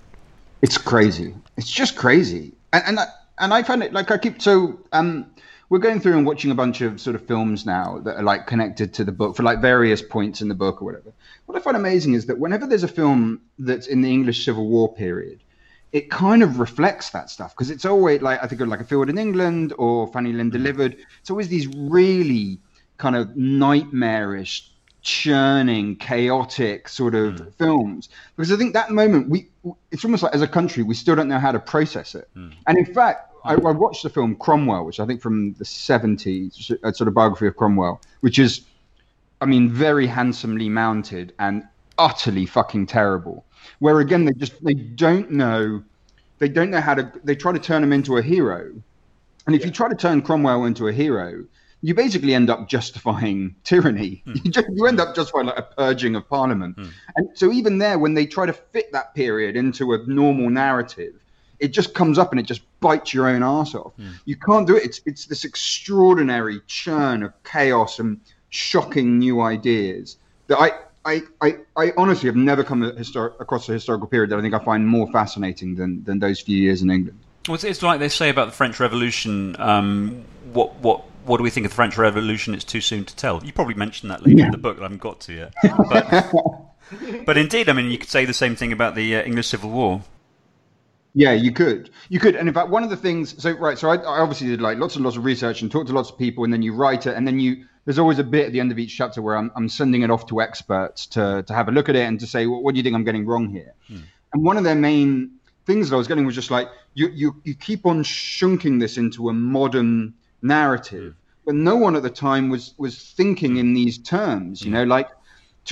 it's crazy. It's just crazy. And, and that, And I find it like I keep so um, we're going through and watching a bunch of sort of films now that are like connected to the book for like various points in the book or whatever. What I find amazing is that whenever there's a film that's in the English Civil War period, it kind of reflects that stuff because it's always like I think of like A Field in England or Fanny Lynn Delivered. It's always these really kind of nightmarish, churning, chaotic sort of mm. films, because I think that moment we it's almost like as a country we still don't know how to process it. mm. And in fact I, I watched the film Cromwell, which I think from the seventies, a sort of biography of Cromwell, which is I mean very handsomely mounted and utterly fucking terrible, where again they just they don't know they don't know how to they try to turn him into a hero. And if yeah. you try to turn Cromwell into a hero, you basically end up justifying tyranny. Mm. You, just, you end up justifying like a purging of Parliament. Mm. And so even there, when they try to fit that period into a normal narrative, it just comes up and it just bites your own arse off. Mm. You can't do it. It's it's this extraordinary churn of chaos and shocking new ideas that I I, I, I honestly have never come histor- across a historical period that I think I find more fascinating than, than those few years in England. Well, it's, it's like they say about the French Revolution, um, what what... what do we think of the French Revolution? It's too soon to tell. You probably mentioned that later yeah. in the book that I haven't got to yet. But, but indeed, I mean, you could say the same thing about the uh, English Civil War. Yeah, you could. You could. And in fact, one of the things... So, right, so I, I obviously did like lots and lots of research and talked to lots of people, and then you write it, and then you... There's always a bit at the end of each chapter where I'm, I'm sending it off to experts to, to have a look at it and to say, well, what do you think I'm getting wrong here? Hmm. And one of their main things that I was getting was just like, you, you, you keep on shunking this into a modern... narrative, but no one at the time was was thinking in these terms. You know, like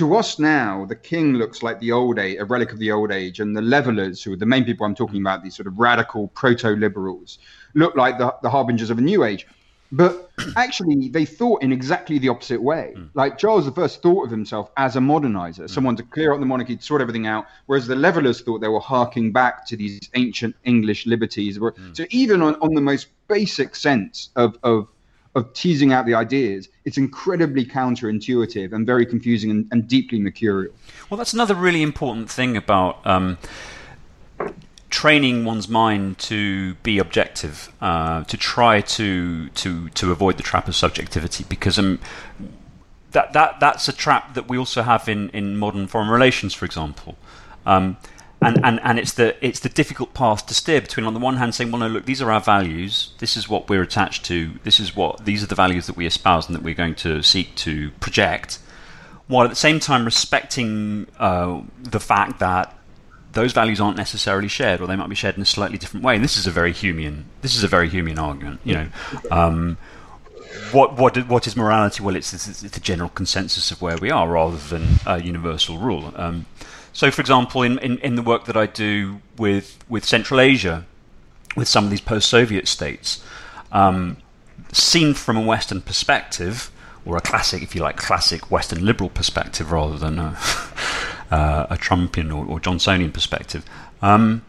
to us now, the king looks like the old age, a relic of the old age, and the Levellers, who are the main people I'm talking about, these sort of radical proto-liberals, look like the, the harbingers of a new age. But actually, they thought in exactly the opposite way. Mm. Like Charles the First thought of himself as a modernizer, mm. someone to clear up the monarchy, to sort everything out, whereas the Levellers thought they were harking back to these ancient English liberties. Mm. So even on, on the most basic sense of, of, of teasing out the ideas, it's incredibly counterintuitive and very confusing and, and deeply mercurial. Well, that's another really important thing about... Um, training one's mind to be objective, uh, to try to to to avoid the trap of subjectivity, because um, that that that's a trap that we also have in, in modern foreign relations, for example, um, and, and and it's the it's the difficult path to steer between, on the one hand, saying, well, no, look, these are our values, this is what we're attached to, this is what these are the values that we espouse and that we're going to seek to project, while at the same time respecting uh, the fact that those values aren't necessarily shared, or they might be shared in a slightly different way. And this is a very Humean. This is a very Humean argument. You know, um, what what what is morality? Well, it's it's the general consensus of where we are, rather than a universal rule. Um, so, for example, in, in, in the work that I do with with Central Asia, with some of these post-Soviet states, um, seen from a Western perspective, or a classic, if you like, classic Western liberal perspective, rather than a Uh, a Trumpian or, or Johnsonian perspective, um,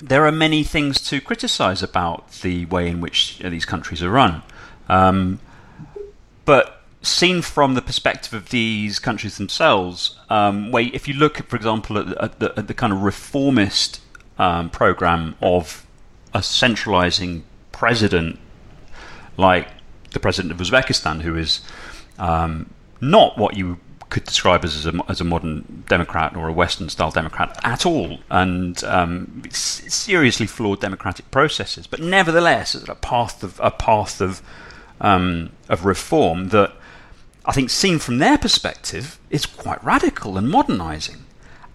there are many things to criticise about the way in which uh, these countries are run. Um, but seen from the perspective of these countries themselves, um, where if you look, at, for example, at, at, the, at the kind of reformist um, programme of a centralising president, like the president of Uzbekistan, who is um, not what you could describe us as a, as a modern democrat or a Western-style democrat at all, and um, seriously flawed democratic processes. But nevertheless, a path of a path of um, of reform that I think, seen from their perspective, is quite radical and modernising.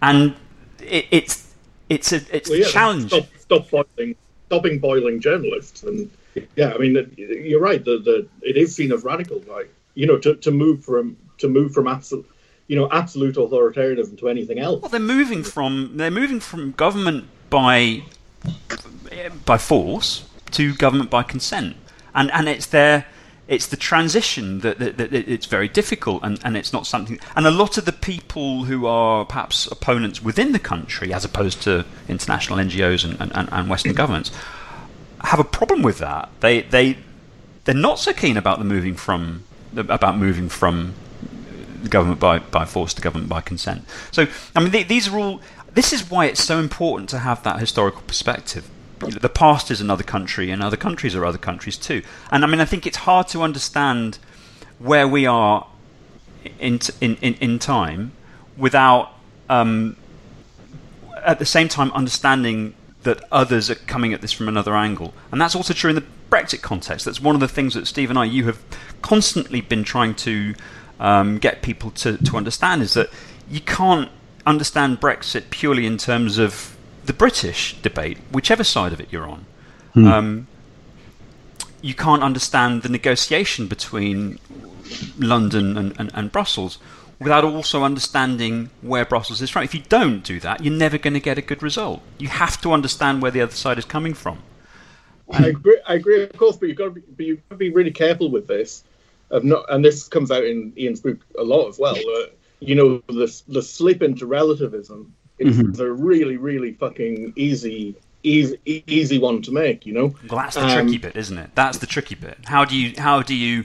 And it, it's it's a it's well, yeah, a challenge. Stop, stop boiling, stopping boiling journalists. And yeah, I mean, you're right. The the it is seen as radical, like you know, to to move from. To move from absolute, you know, absolute authoritarianism to anything else. Well, they're moving from they're moving from government by by force to government by consent, and and it's their it's the transition that, that, that it's very difficult, and, and it's not something. And a lot of the people who are perhaps opponents within the country, as opposed to international N G Os and, and, and Western governments, have a problem with that. They they they're not so keen about the moving from about moving from. The government by, by force to government by consent. So, I mean, th- these are all. This is why it's so important to have that historical perspective. You know, the past is another country, and other countries are other countries too. And I mean, I think it's hard to understand where we are in t- in, in, in time without, um, at the same time, understanding that others are coming at this from another angle. And that's also true in the Brexit context. That's one of the things that Steve and I, you have constantly been trying to. Um, get people to, to understand is that you can't understand Brexit purely in terms of the British debate, whichever side of it you're on. Hmm. Um, you can't understand the negotiation between London and, and, and Brussels without also understanding where Brussels is from. If you don't do that, you're never going to get a good result. You have to understand where the other side is coming from. I agree, I agree of course, but you've got to be, but you've got to be really careful with this. Not, and this comes out in Ian's book a lot as well. Uh, you know, the the slip into relativism is mm-hmm. a really, really fucking easy, easy, easy one to make. You know, well, that's the um, tricky bit, isn't it? That's the tricky bit. How do you, how do you,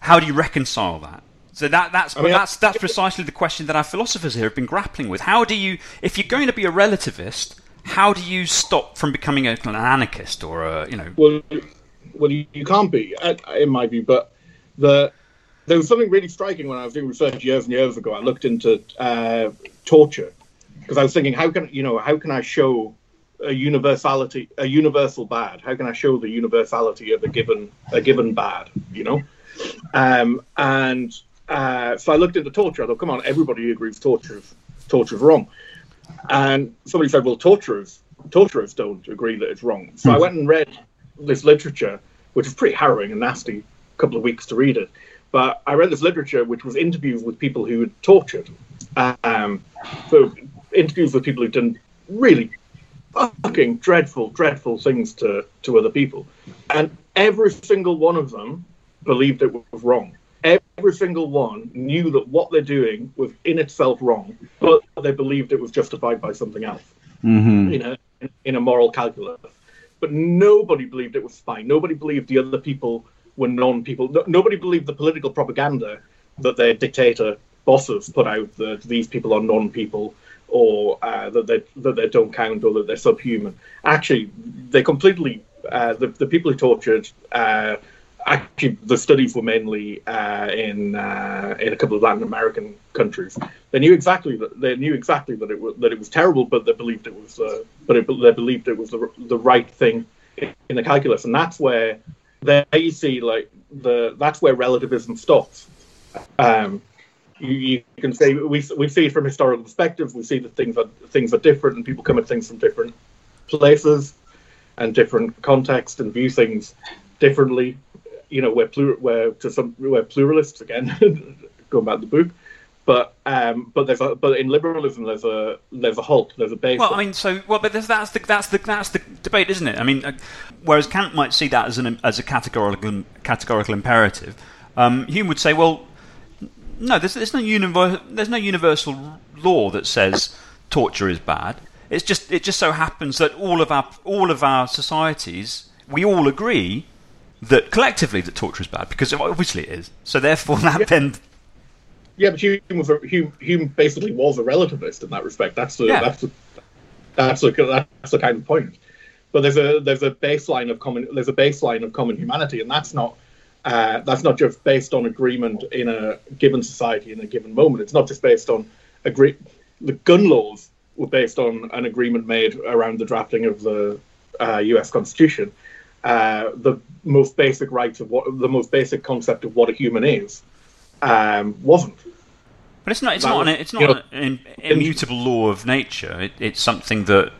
how do you reconcile that? So that that's I mean, that's that's precisely the question that our philosophers here have been grappling with. How do you, if you're going to be a relativist, how do you stop from becoming an anarchist or a, you know? Well, well, you, you can't be, in my view, but. The, there was something really striking when I was doing research years and years ago. I looked into uh, torture because I was thinking, how can you know? How can I show a universality, a universal bad? How can I show the universality of a given a given bad? You know, um, and uh, so I looked into torture. I thought, come on, everybody agrees torture is torture is wrong. And somebody said, well, torturers torturers don't agree that it's wrong. So I went and read this literature, which is pretty harrowing and nasty. Couple of weeks to read it, but I read this literature which was interviews with people who were tortured, um, so interviews with people who'd done really fucking dreadful, dreadful things to, to other people. And every single one of them believed it was wrong. Every single one knew that what they're doing was in itself wrong, but they believed it was justified by something else, mm-hmm. you know, in a moral calculus. But nobody believed it was fine. Nobody believed the other people were non-people. No, nobody believed the political propaganda that their dictator bosses put out, that these people are non-people, or uh, that they that they don't count, or that they're subhuman. Actually, they completely uh, the the people who tortured. Uh, Actually, the studies were mainly uh, in uh, in a couple of Latin American countries. They knew exactly that they knew exactly that it was that it was terrible, but they believed it was uh, but it, they believed it was the the right thing in the calculus, and that's where they see like the that's where relativism stops. Um, you, you can say we we see it from historical perspectives. We see that things are things are different, and people come at things from different places and different contexts and view things differently. You know, we're plur- we're to some we're pluralists again, going back to the book, but um, but there's a, but in liberalism there's a there's a halt, there's a base. Well, I mean, so well, but that's the that's the that's the debate, isn't it? I mean, uh, whereas Kant might see that as an as a categorical categorical imperative, um, Hume would say, well, no, there's there's no univer- there's no universal law that says torture is bad. It's just it just so happens that all of our all of our societies, we all agree that collectively that torture is bad, because obviously it is. So therefore that yeah. then... Yeah, but Hume, was a, Hume, Hume basically was a relativist in that respect. That's the yeah. that's the that's the that's the kind of point. But there's a there's a baseline of common there's a baseline of common humanity, and that's not uh, that's not just based on agreement in a given society in a given moment. It's not just based on agree. The gun laws were based on an agreement made around the drafting of the uh, U S Constitution. Uh, the most basic rights of what the most basic concept of what a human is um, wasn't. But it's not. It's that not. Was, an, it's not know, an immutable law of nature. It, it's something that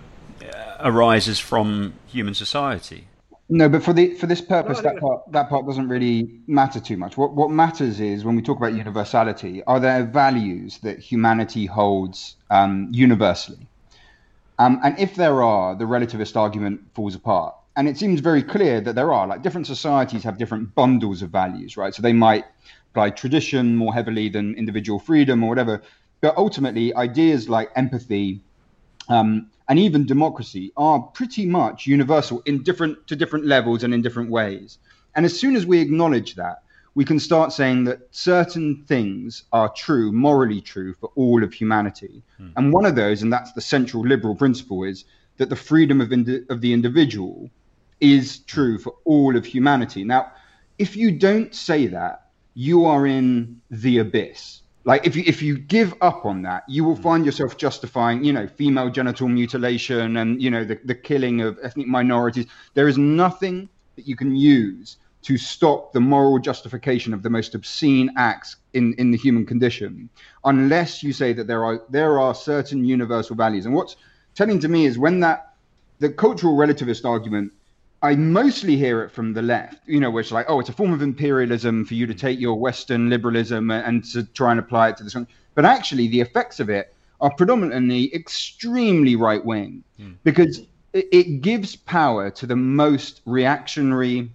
uh, arises from human society. No, but for the for this purpose, no, that part that part doesn't really matter too much. What what matters is when we talk about universality. Are there values that humanity holds um, universally? Um, and if there are, the relativist argument falls apart. And it seems very clear that there are, like, different societies have different bundles of values, right? So they might apply tradition more heavily than individual freedom or whatever. But ultimately, ideas like empathy um, and even democracy are pretty much universal in different to different levels and in different ways. And as soon as we acknowledge that, we can start saying that certain things are true, morally true, for all of humanity. Mm. And one of those, and that's the central liberal principle, is that the freedom of, indi- of the individual is true for all of humanity. Now, if you don't say that, you are in the abyss. Like, if you if you give up on that, you will find yourself justifying, you know, female genital mutilation and, you know, the, the killing of ethnic minorities. There is nothing that you can use to stop the moral justification of the most obscene acts in, in the human condition, unless you say that there are there are certain universal values. And what's telling to me is when that the cultural relativist argument, I mostly hear it from the left, you know, which is like, oh, it's a form of imperialism for you to take your Western liberalism and, and to try and apply it to this one. But actually, the effects of it are predominantly extremely right wing, mm. because it, it gives power to the most reactionary,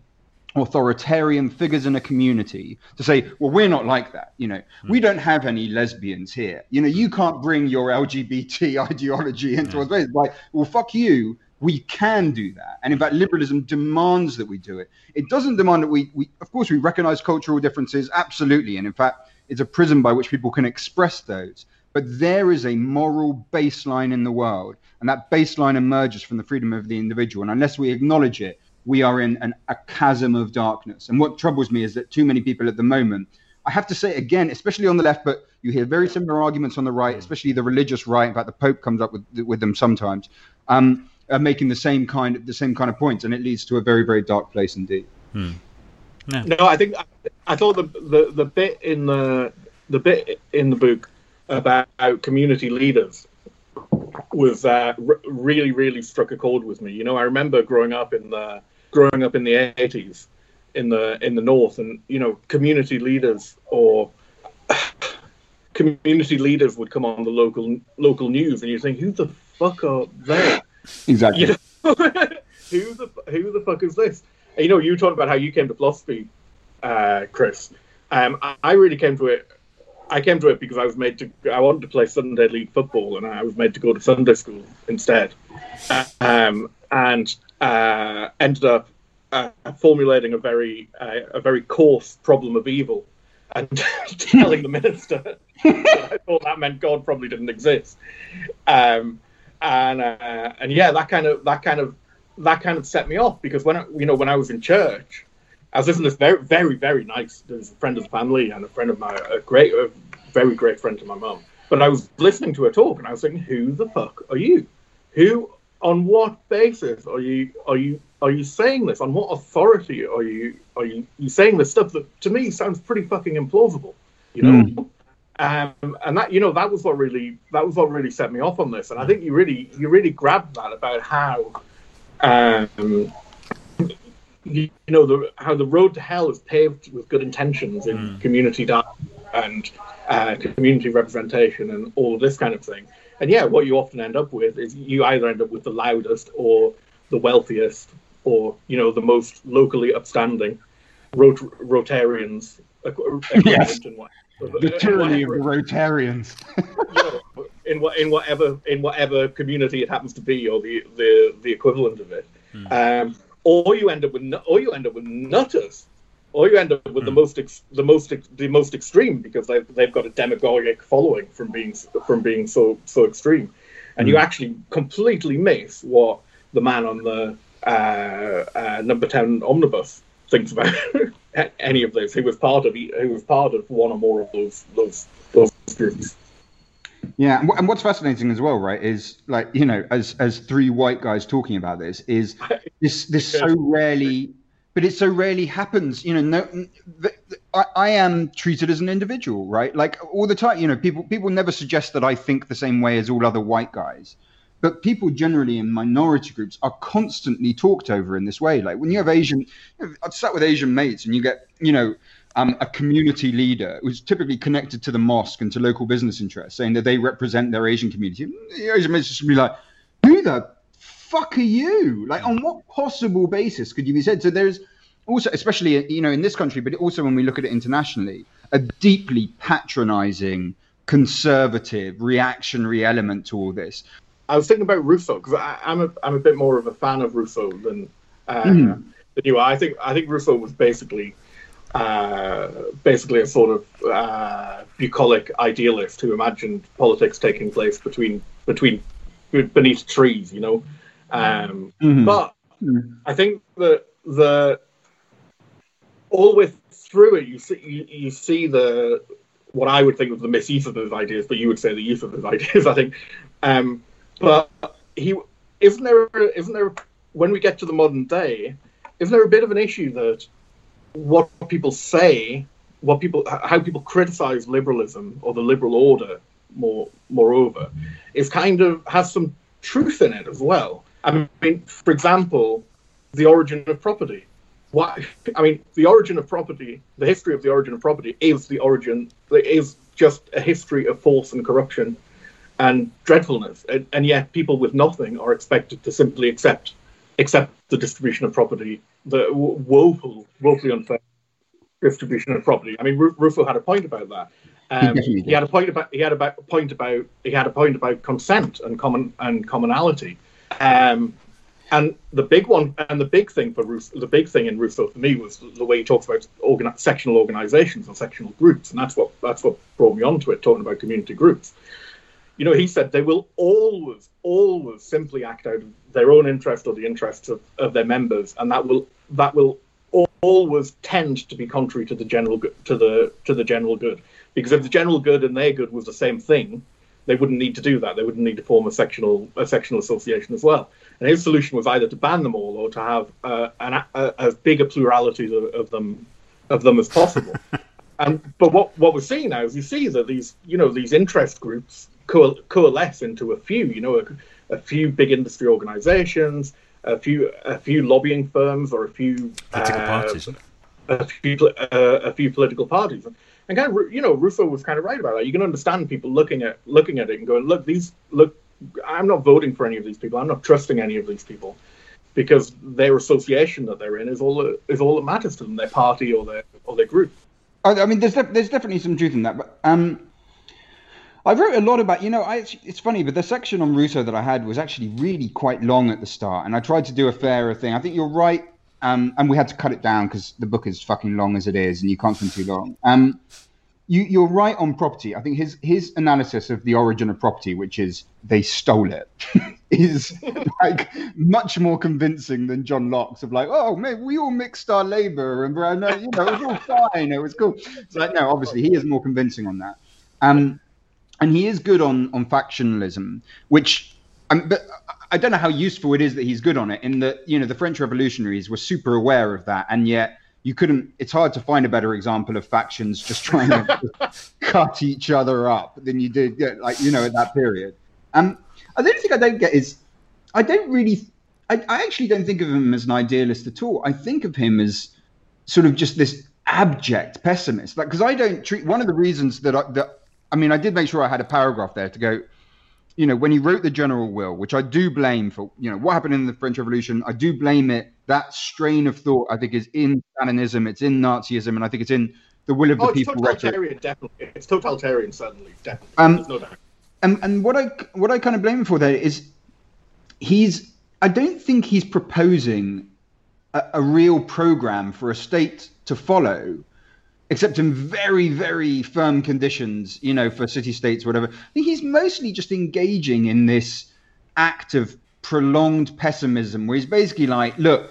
authoritarian figures in a community to say, well, we're not like that. You know, mm. we don't have any lesbians here. You know, you can't bring your L G B T ideology into mm. our space. Like, well, fuck you. We can do that. And in fact, liberalism demands that we do it. It doesn't demand that we, we, of course, we recognize cultural differences. Absolutely. And in fact, it's a prism by which people can express those. But there is a moral baseline in the world. And that baseline emerges from the freedom of the individual. And unless we acknowledge it, we are in an, a chasm of darkness. And what troubles me is that too many people at the moment, I have to say again, especially on the left, but you hear very similar arguments on the right, especially the religious right. In fact, the Pope comes up with, with them sometimes. Um, Are making the same kind the same kind of points, and it leads to a very, very dark place indeed. Hmm. Yeah. No, I think I, I thought the, the the bit in the the bit in the book about community leaders was uh, r- really, really struck a chord with me. You know, I remember growing up in the growing up in the eighties in the in the North, and you know, community leaders or community leaders would come on the local local news, and you think, who the fuck are they? Exactly. You know? who the who the fuck is this? You know, you talked about how you came to philosophy, uh, Chris. Um, I, I really came to it. I came to it because I was made to. I wanted to play Sunday league football, and I was made to go to Sunday school instead. Uh, um, and uh, ended up uh, formulating a very uh, a very coarse problem of evil, and telling the minister that I thought that meant God probably didn't exist. Um, and uh, and yeah, that kind of that kind of that kind of set me off, because when I, you know when I was in church. I was listening to this very, very, very nice. There's a friend of the family and a friend of my, a great, a very great friend to my mum. But I was listening to her talk, and I was thinking, "Who the fuck are you? Who, on what basis are you, are you, are you saying this? On what authority are you, are you, you saying this stuff that to me sounds pretty fucking implausible, you know?" Mm. Um, and that, you know, that was what really, that was what really set me off on this. And I think you really, you really grabbed that about how. Um, You know the, how the road to hell is paved with good intentions in mm. community dialogue and uh, community representation and all this kind of thing. And yeah, what you often end up with is you either end up with the loudest or the wealthiest or you know the most locally upstanding rot- Rotarians. Yes. In what, the tyranny of the Rotarians. you know, in what in whatever in whatever community it happens to be, or the the, the equivalent of it. Mm. Um, Or you end up with, or you end up with nutters, or you end up with mm. the most, ex, the most, ex, the most extreme, because they've they've got a demagogic following from being from being so so extreme, and mm. you actually completely miss what the man on the uh, uh, number ten omnibus thinks about any of this. Who was part of who was part of one or more of those those those groups. Yeah, and what's fascinating as well, right, is like, you know, as as three white guys talking about this, is this this so rarely, but it so rarely happens, you know, no, I, I am treated as an individual, right? Like all the time, you know, people, people never suggest that I think the same way as all other white guys, but people generally in minority groups are constantly talked over in this way. Like when you have Asian, I've sat with Asian mates and you get, you know, Um, a community leader who's typically connected to the mosque and to local business interests, saying that they represent their Asian community. The Asian minister should be like, "Who the fuck are you? Like, on what possible basis could you be said?" So there's also, especially, you know, in this country, but also when we look at it internationally, a deeply patronizing, conservative, reactionary element to all this. I was thinking about Rousseau, because I'm a, I'm a bit more of a fan of Rousseau than, uh, mm. than you are. I think, I think Rousseau was basically... Uh, basically a sort of uh, bucolic idealist who imagined politics taking place between between beneath trees, you know. Um, mm-hmm. But mm-hmm. I think that the always through it, you see you, you see the what I would think was the misuse of his ideas, but you would say the use of his ideas, I think. Um, but he isn't there isn't there when we get to the modern day, isn't there a bit of an issue that what people say, what people, how people criticize liberalism or the liberal order, more, moreover, is kind of has some truth in it as well. I mean, for example, the origin of property. Why? I mean, the origin of property, the history of the origin of property is the origin. Is just a history of force and corruption, and dreadfulness. And, and yet, people with nothing are expected to simply accept, accept the distribution of property. The woeful, woefully unfair distribution of property. I mean, Rousseau had a point about that. Um, he, he had a point about he had a point about he had a point about consent and common and commonality. Um, and the big one and the big thing for Rousseau, the big thing in Rousseau for me was the way he talks about organ, sectional organisations or sectional groups, and that's what that's what brought me on to it, talking about community groups. You know, he said they will always, always simply act out of their own interest or the interests of, of their members, and that will that will always tend to be contrary to the general good, to the to the general good. Because if the general good and their good was the same thing, they wouldn't need to do that. They wouldn't need to form a sectional a sectional association as well. And his solution was either to ban them all or to have uh, an, a as big a plurality of, of them of them as possible. And but what what we're seeing now is you see that these you know these interest groups coalesce into a few, you know, a, a few big industry organisations, a few, a few lobbying firms, or a few political uh, parties, a few, uh, a few political parties, and kind of, you know, Rousseau was kind of right about that. You can understand people looking at looking at it and going, look, these look I'm not voting for any of these people. I'm not trusting any of these people, because their association that they're in is all that, is all that matters to them, their party or their or their group. I mean, there's there's definitely some truth in that, but um, I wrote a lot about, you know, I it's funny, but the section on Rousseau that I had was actually really quite long at the start, and I tried to do a fairer thing. I think you're right, um, and we had to cut it down because the book is fucking long as it is, and you can't spend too long. Um, you, you're right on property. I think his his analysis of the origin of property, which is they stole it, is like much more convincing than John Locke's of like, oh man, we all mixed our labour and you know it was all fine, it was cool. It's like, no, obviously he is more convincing on that. Um. And he is good on, on factionalism, which um, but I don't know how useful it is that he's good on it, in that, you know, the French revolutionaries were super aware of that. And yet you couldn't, it's hard to find a better example of factions just trying to just cut each other up than you did, yeah, like, you know, at that period. Um, the only thing I don't get is I don't really, I, I actually don't think of him as an idealist at all. I think of him as sort of just this abject pessimist. Like, because I don't treat, one of the reasons that I, that, I mean, I did make sure I had a paragraph there to go, you know, when he wrote the General Will, which I do blame for, you know, what happened in the French Revolution, I do blame it. That strain of thought, I think, is in Stalinism, it's in Nazism, and I think it's in the will of the oh, people. It's totalitarian, rhetoric. Definitely. It's totalitarian, certainly, definitely. Um, There's no doubt. And, and what I what I kind of blame him for there is he's, I don't think he's proposing a, a real program for a state to follow, except in very, very firm conditions, you know, for city-states, whatever. I think he's mostly just engaging in this act of prolonged pessimism, where he's basically like, look,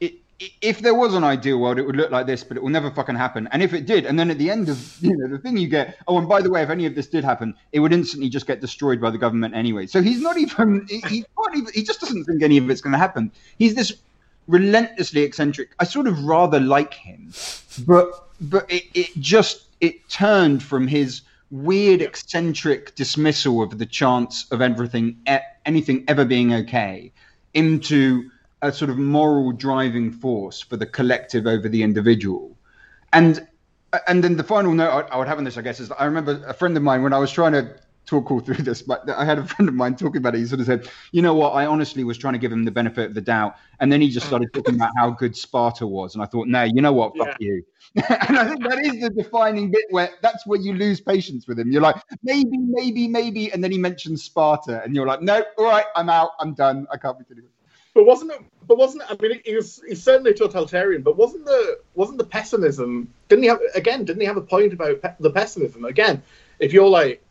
it, if there was an ideal world, it would look like this, but it will never fucking happen. And if it did, and then at the end of, you know, the thing you get, oh, and by the way, if any of this did happen, it would instantly just get destroyed by the government anyway. So he's not even, he, he, can't even, he just doesn't think any of it's going to happen. He's this relentlessly eccentric. I sort of rather like him, but... But it, it just, it turned from his weird, eccentric dismissal of the chance of everything, anything ever being okay, into a sort of moral driving force for the collective over the individual. And and then the final note I would have on this, I guess, is that I remember a friend of mine, when I was trying to talk all through this, but I had a friend of mine talking about it, he sort of said, you know what, I honestly was trying to give him the benefit of the doubt, and then he just started talking about how good Sparta was, and I thought, no, you know what, fuck yeah. you. And I think that is the defining bit where, that's where you lose patience with him. You're like, maybe, maybe, maybe, and then he mentions Sparta, and you're like, no, all right, I'm out, I'm done, I can't be doing it. But wasn't it, but wasn't it, I mean, he was, he's certainly totalitarian, but wasn't the, wasn't the pessimism, didn't he have, again, didn't he have a point about pe- the pessimism? Again, if you're like,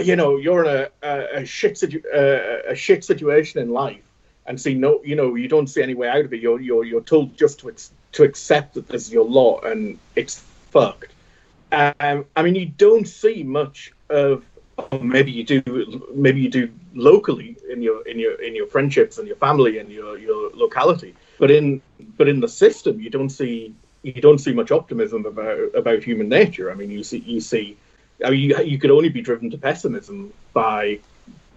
you know, you're in a, a, a shit situ- uh, a shit situation in life, and see no, you know, you don't see any way out of it. You're you're you're told just to ex- to accept that this is your lot and it's fucked. Um, I mean, you don't see much of. Or maybe you do. Maybe you do locally in your in your in your friendships and your family and your, your locality. But in but in the system, you don't see you don't see much optimism about about human nature. I mean, you see you see. I mean, you, you could only be driven to pessimism by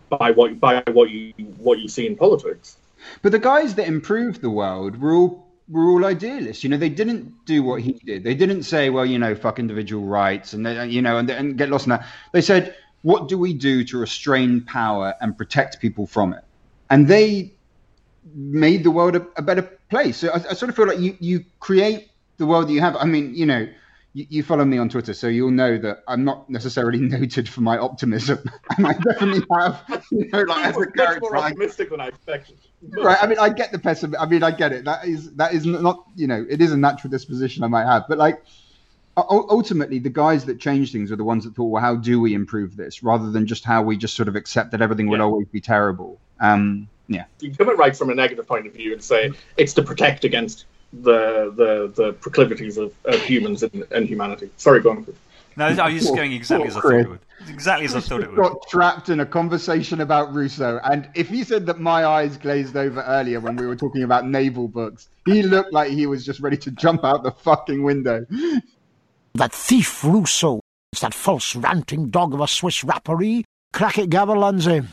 by what by what you what you see in politics. But the guys that improved the world were all were all idealists. You know, they didn't do what he did. They didn't say, well, you know, fuck individual rights and they, you know, and, and get lost in that. They said, what do we do to restrain power and protect people from it? And they made the world a, a better place. So I, I sort of feel like you you create the world that you have. I mean, you know. You follow me on Twitter, so you'll know that I'm not necessarily noted for my optimism. And I definitely have, you know, like as a character, more optimistic I, than I expected. Right? I mean, I get the pessimism. I mean, I get it. That is that is not, you know, it is a natural disposition I might have. But like, ultimately, the guys that change things are the ones that thought, well, how do we improve this, rather than just how we just sort of accept that everything yeah. will always be terrible. Um, yeah, you come at right from a negative point of view and say it's to protect against. The, the the proclivities of, of humans and, and humanity. Sorry, go on. No, I was just going exactly as I thought it would. Exactly as I thought it would. Got trapped in a conversation about Rousseau, and if he said that my eyes glazed over earlier when we were talking about naval books, he looked like he was just ready to jump out the fucking window. That thief Rousseau, it's that false ranting dog of a Swiss rapparee. Crack it, Gaberlunzie.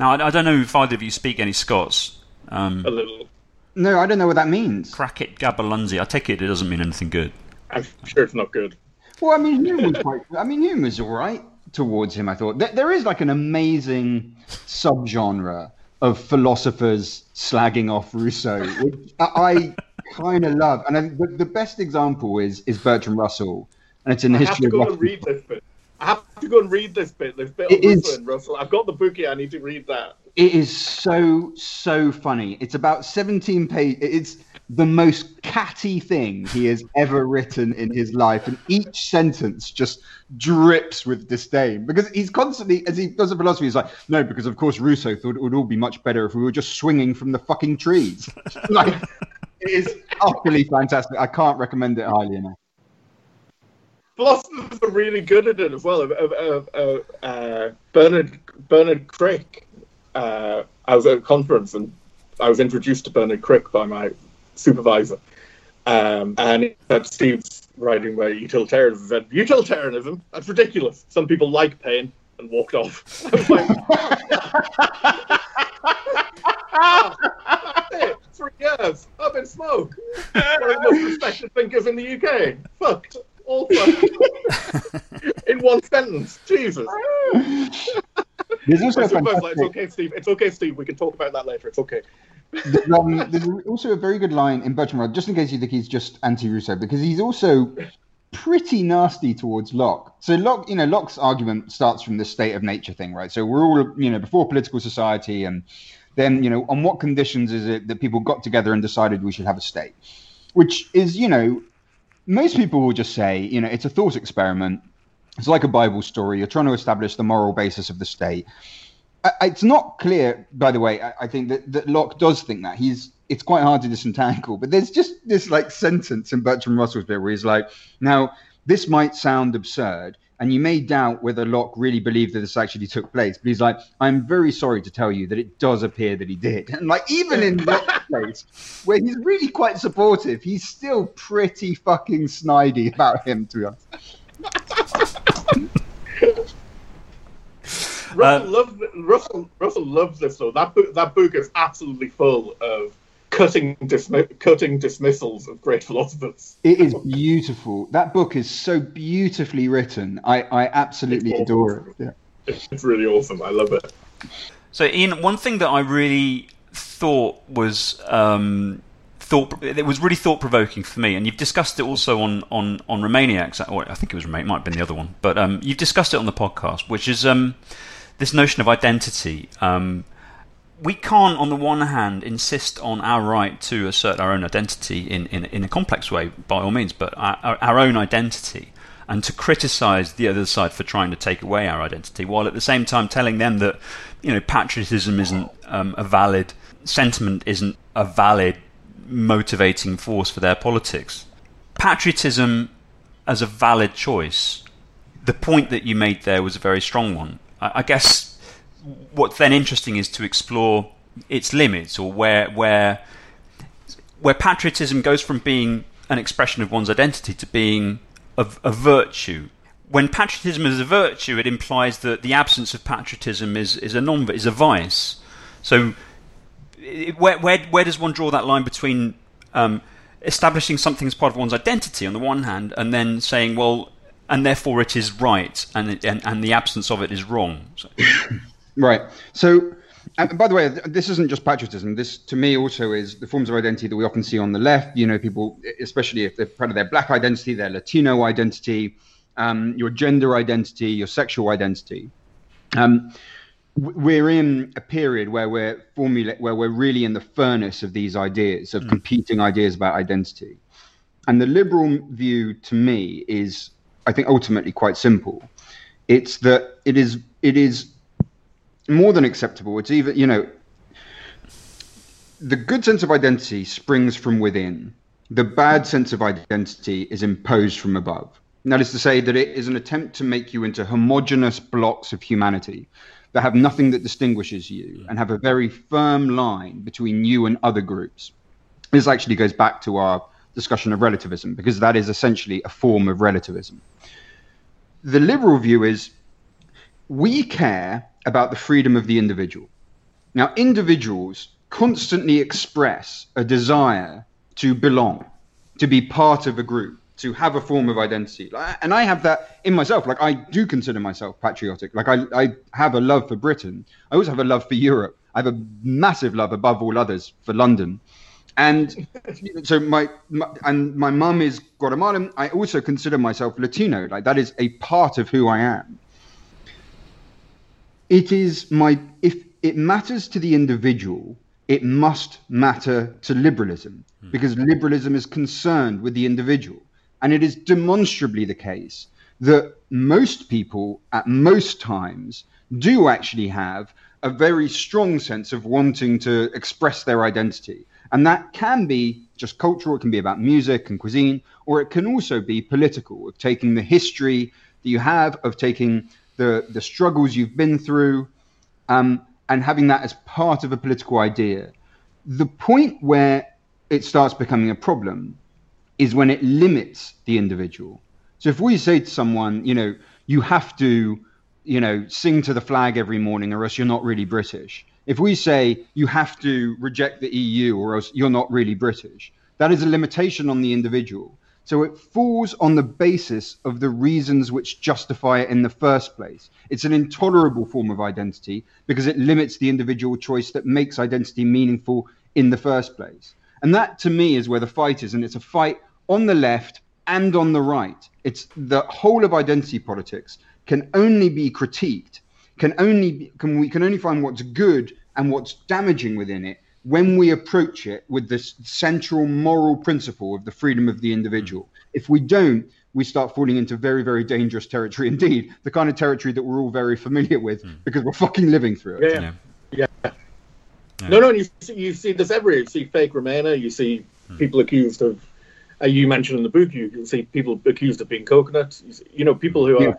Now, I, I don't know if either of you speak any Scots. Um, a little. No, I don't know what that means. Crack it, Gaberlunzie. I take it it doesn't mean anything good. I'm sure it's not good. Well, I mean, Hume was quite, I mean, Hume was all right. towards him, I thought. There, there is like an amazing subgenre of philosophers slagging off Rousseau, which I kind of love. And I think the, the best example is is Bertrand Russell. And it's in the I history of I have to go and read this bit. I have to go and read this bit. This bit it on Russell is, and Russell. I've got the book here. I need to read that. It is so, so funny. It's about seventeen pages. It's the most catty thing he has ever written in his life. And each sentence just drips with disdain. Because he's constantly, as he does in philosophy, he's like, no, because of course Rousseau thought it would all be much better if we were just swinging from the fucking trees. Like, it is utterly fantastic. I can't recommend it highly enough. Philosophers are really good at it as well. Uh, uh, uh, uh, Bernard Bernard Crick. Uh, I was at a conference and I was introduced to Bernard Crick by my supervisor, um, and he said, Steve's writing about utilitarianism. Said, utilitarianism? That's ridiculous. Some people like pain, and walked off. I was like, oh, that's it. Three years up in smoke. One of the most respected thinkers in the U K. Fucked. All in one sentence. Jesus. There's also like, it's okay, Steve. It's okay, Steve. We can talk about that later. It's okay. um, there's also a very good line in Bertrand Russell, just in case you think he's just anti-Rousseau, because he's also pretty nasty towards Locke. So Locke, you know, Locke's argument starts from the state of nature thing, right? So we're all, you know, before political society, and then, you know, on what conditions is it that people got together and decided we should have a state? Which is, you know, most people will just say, you know, it's a thought experiment. It's like a Bible story. You're trying to establish the moral basis of the state. I, it's not clear, by the way, I, I think that, that Locke does think that. He's. It's quite hard to disentangle. But there's just this like sentence in Bertrand Russell's bit where he's like, now, this might sound absurd, and you may doubt whether Locke really believed that this actually took place. But he's like, I'm very sorry to tell you that it does appear that he did. And like, even in that place, where he's really quite supportive, he's still pretty fucking snidey about him, to be honest. Russell, uh, loved, Russell, Russell loves this though. That book, that book is absolutely full of cutting, dismi- cutting dismissals of great philosophers. It is beautiful. That book is so beautifully written. I, I absolutely it's adore awesome. it. Yeah. It's really awesome. I love it. So, Ian, one thing that I really thought was um, thought it was really thought provoking for me, and you've discussed it also on on on Romaniacs. Or I think it was Romaniacs. It might have been the other one, but um, you've discussed it on the podcast, which is. Um, This notion of identity. Um, we can't, on the one hand, insist on our right to assert our own identity in, in, in a complex way, by all means, but our, our own identity, and to criticise the other side for trying to take away our identity, while at the same time telling them that, you know, patriotism isn't um, a valid sentiment, isn't a valid motivating force for their politics. Patriotism as a valid choice. The point that you made there was a very strong one. I guess what's then interesting is to explore its limits, or where where where patriotism goes from being an expression of one's identity to being a, a virtue. When patriotism is a virtue, it implies that the absence of patriotism is, is a non is a vice. So it, where where where does one draw that line between um, establishing something as part of one's identity on the one hand, and then saying, well, and therefore it is right, and, it, and and the absence of it is wrong. So. Right. So, and by the way, this isn't just patriotism. This, to me, also is the forms of identity that we often see on the left. You know, people, especially if they're proud of their black identity, their Latino identity, um, your gender identity, your sexual identity. Um, we're in a period where we're formula- where we're really in the furnace of these ideas, of mm. competing ideas about identity. And the liberal view, to me, is... I think ultimately quite simple. It's that it is it is more than acceptable. It's even, you know, the good sense of identity springs from within. The bad sense of identity is imposed from above. And that is to say that it is an attempt to make you into homogeneous blocks of humanity that have nothing that distinguishes you and have a very firm line between you and other groups. This actually goes back to our discussion of relativism, because that is essentially a form of relativism. The liberal view is we care about the freedom of the individual. Now, individuals constantly express a desire to belong, to be part of a group, to have a form of identity. And I have that in myself. Like, I do consider myself patriotic. Like, I, I have a love for Britain. I also have a love for Europe. I have a massive love, above all others, for London. And so my, my and my mum is Guatemalan. I also consider myself Latino. Like, that is a part of who I am. It is my, if it matters to the individual, it must matter to liberalism, because liberalism is concerned with the individual. And it is demonstrably the case that most people at most times do actually have a very strong sense of wanting to express their identity. And that can be just cultural, it can be about music and cuisine, or it can also be political, of taking the history that you have, of taking the, the struggles you've been through, um, and having that as part of a political idea. The point where it starts becoming a problem is when it limits the individual. So if we say to someone, you know, you have to, you know, sing to the flag every morning or else you're not really British. If we say you have to reject the E U or else you're not really British, that is a limitation on the individual. So it falls on the basis of the reasons which justify it in the first place. It's an intolerable form of identity because it limits the individual choice that makes identity meaningful in the first place. And that, to me, is where the fight is. And it's a fight on the left and on the right. It's the whole of identity politics can only be critiqued. Can only be, can we can only find what's good and what's damaging within it when we approach it with this central moral principle of the freedom of the individual. If we don't, we start falling into very, very dangerous territory indeed, the kind of territory that we're all very familiar with mm. because we're fucking living through it. Yeah, yeah. yeah. yeah. No, no, you see, you see this everywhere. You see fake Remainer, you see mm. people accused of, uh, you mentioned in the book, you can see people accused of being coconuts. You, see, you know, people who are... Yeah.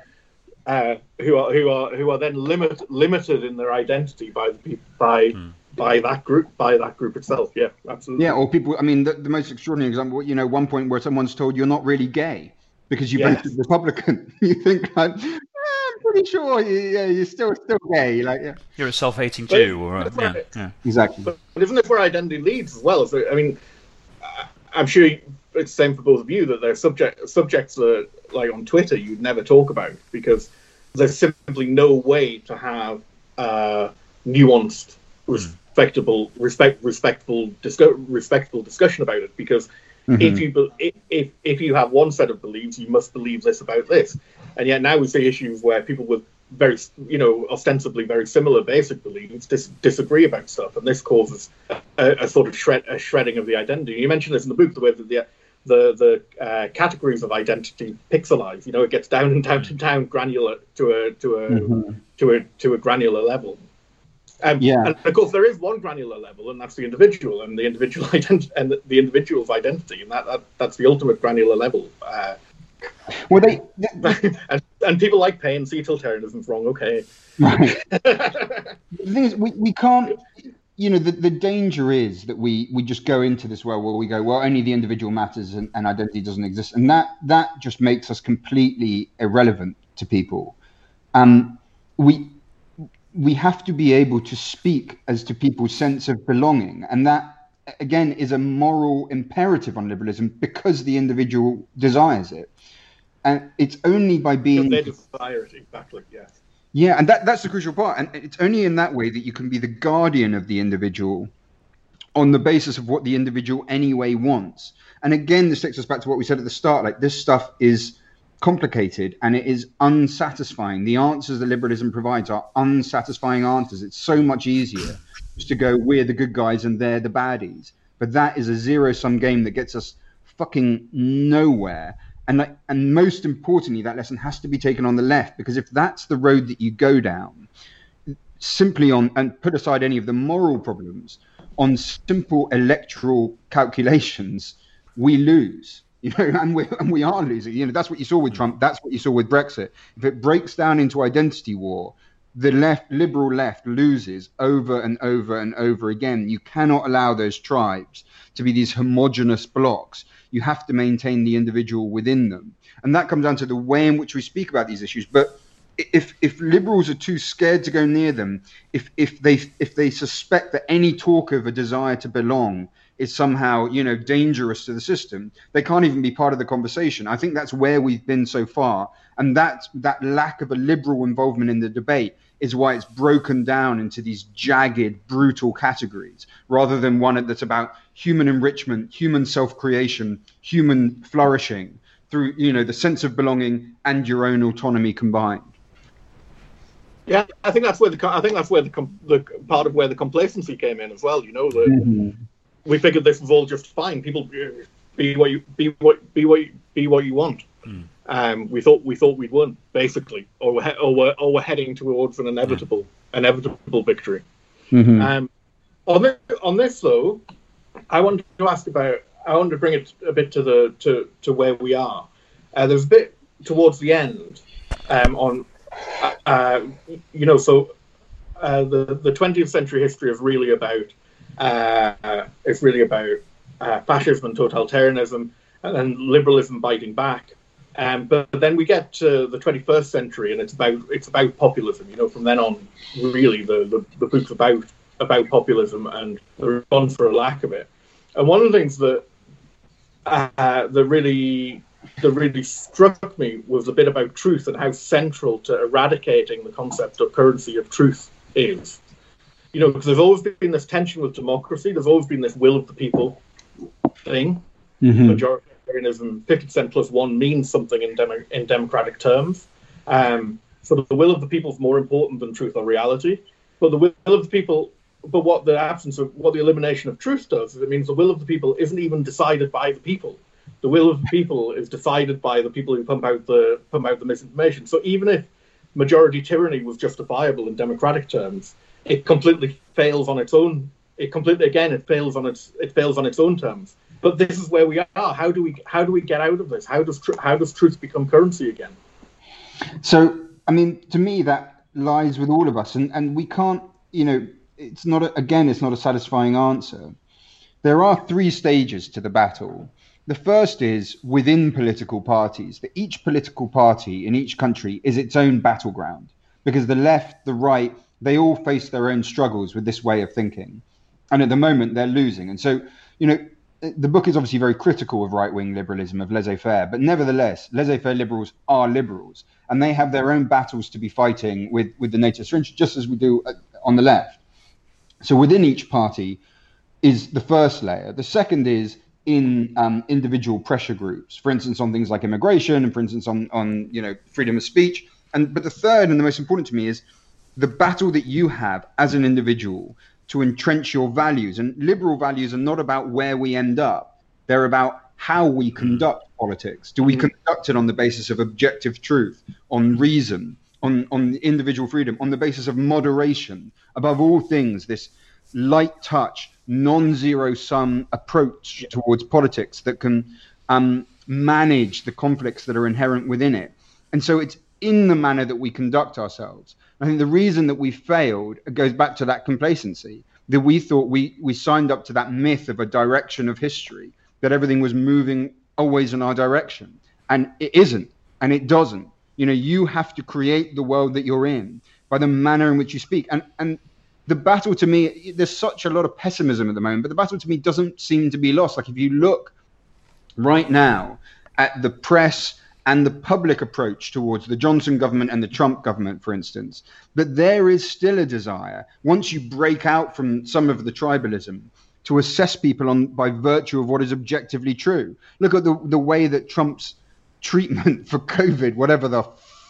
Uh, who are who are who are then limit, limited in their identity by the people by mm. by that group by that group itself. Yeah, absolutely. Yeah, or people. I mean, the, the most extraordinary example. You know, one point where someone's told you're not really gay because you voted yes. Republican. You think like, eh, I'm pretty sure. Yeah, you're still still gay. Like, yeah. You're a self-hating Jew, or a, yeah, it, yeah, exactly. But, but isn't it where identity leads as well? So I mean, I'm sure it's the same for both of you that they're subject subjects that. Like on Twitter, you'd never talk about because there's simply no way to have uh, nuanced, respectable, respect, respectful, discu- respectful discussion about it. Because mm-hmm. if you be- if if you have one set of beliefs, you must believe this about this. And yet now we see issues where people with very, you know, ostensibly very similar basic beliefs dis- disagree about stuff, and this causes a, a sort of shred- a shredding of the identity. You mentioned this in the book, the way that the the the uh, categories of identity pixelize, you know, it gets down and down and down granular to a to a mm-hmm. to a to a granular level. Um, yeah. And of course there is one granular level, and that's the individual and the individual ident- and the, the individual's identity, and that, that that's the ultimate granular level. Uh, well, they, they and, and people like Paine see totalitarianism's wrong. Okay. Right. The thing is, we, we can't. You know, the, the danger is that we, we just go into this world where we go, well, only the individual matters and, and identity doesn't exist. And that that just makes us completely irrelevant to people. Um, we we have to be able to speak as to people's sense of belonging. And that, again, is a moral imperative on liberalism because the individual desires it. And it's only by being... They desire it, exactly, yes. Yeah, and that, that's the crucial part. And it's only in that way that you can be the guardian of the individual on the basis of what the individual anyway wants. And again, this takes us back to what we said at the start, like this stuff is complicated and it is unsatisfying. The answers that liberalism provides are unsatisfying answers. It's so much easier just to go, we're the good guys and they're the baddies. But that is a zero-sum game that gets us fucking nowhere. And like, and most importantly, that lesson has to be taken on the left, because if that's the road that you go down, simply on, and put aside any of the moral problems, on simple electoral calculations, we lose. You know, and we and we are losing. You know, that's what you saw with Trump. That's what you saw with Brexit. If it breaks down into identity war, the left, liberal left, loses over and over and over again. You cannot allow those tribes to be these homogenous blocks. You have to maintain the individual within them. And that comes down to the way in which we speak about these issues. But if if liberals are too scared to go near them, if if they if they suspect that any talk of a desire to belong is somehow, you know, dangerous to the system, they can't even be part of the conversation. I think that's where we've been so far. And that, that lack of a liberal involvement in the debate is why it's broken down into these jagged, brutal categories, rather than one that's about human enrichment, human self-creation, human flourishing through, you know, the sense of belonging and your own autonomy combined. Yeah, I think that's where the I think that's where the, the part of where the complacency came in as well. You know, the, mm-hmm. we figured this was all just fine. People be what you be what be what you, be what you want. Mm. Um, we thought we thought we'd won basically, or we're, or we're, or we're heading towards an inevitable yeah. inevitable victory. Mm-hmm. Um, on this, on this though, I wanted to ask about. I wanted to bring it a bit to the to, to where we are. Uh, there's a bit towards the end um, on. Uh, you know, so uh, the the twentieth century history is really about uh, it's really about uh, fascism and totalitarianism, and then liberalism biting back. Um, but, but then we get to the twenty-first century, and it's about it's about populism. You know, from then on, really the the, the book's about about populism and the response for a lack of it. And one of the things that uh, that really that really struck me was a bit about truth and how central to eradicating the concept of currency of truth is. You know, because there's always been this tension with democracy, there's always been this will of the people thing. Mm-hmm. Majoritarianism, fifty percent plus one means something in, demo- in democratic terms. Um, so the will of the people is more important than truth or reality. But the will of the people, but what the absence of, what the elimination of truth does is it means the will of the people isn't even decided by the people. The will of the people is decided by the people who pump out the pump out the misinformation. So even if majority tyranny was justifiable in democratic terms, it completely fails on its own. It completely again it fails on its it fails on its own terms. But this is where we are. How do we how do we get out of this? How does tr- how does truth become currency again? So I mean, to me, that lies with all of us, and and we can't. You know, it's not a, again, it's not a satisfying answer. There are three stages to the battle. The first is within political parties, that each political party in each country is its own battleground, because the left, the right, they all face their own struggles with this way of thinking. And at the moment, they're losing. And so, you know, the book is obviously very critical of right-wing liberalism, of laissez-faire, but nevertheless, laissez-faire liberals are liberals, and they have their own battles to be fighting with, with the NATO syringe, just as we do on the left. So within each party is the first layer. The second is in um, individual pressure groups, for instance, on things like immigration and, for instance, on, on you know, freedom of speech. And but the third and the most important to me is the battle that you have as an individual to entrench your values. And liberal values are not about where we end up. They're about how we conduct politics. Do we conduct it on the basis of objective truth, on reason, on, on individual freedom, on the basis of moderation? Above all things, this light touch, non-zero sum approach yeah. towards politics that can um, manage the conflicts that are inherent within it. And so it's in the manner that we conduct ourselves. I think the reason that we failed goes back to that complacency, that we thought we, we signed up to that myth of a direction of history, that everything was moving always in our direction. And it isn't, and it doesn't. You know, you have to create the world that you're in by the manner in which you speak. And and the battle to me, there's such a lot of pessimism at the moment, but the battle to me doesn't seem to be lost. Like if you look right now at the press and the public approach towards the Johnson government and the Trump government, for instance, that there is still a desire, once you break out from some of the tribalism, to assess people on by virtue of what is objectively true. Look at the, the way that Trump's treatment for COVID, whatever the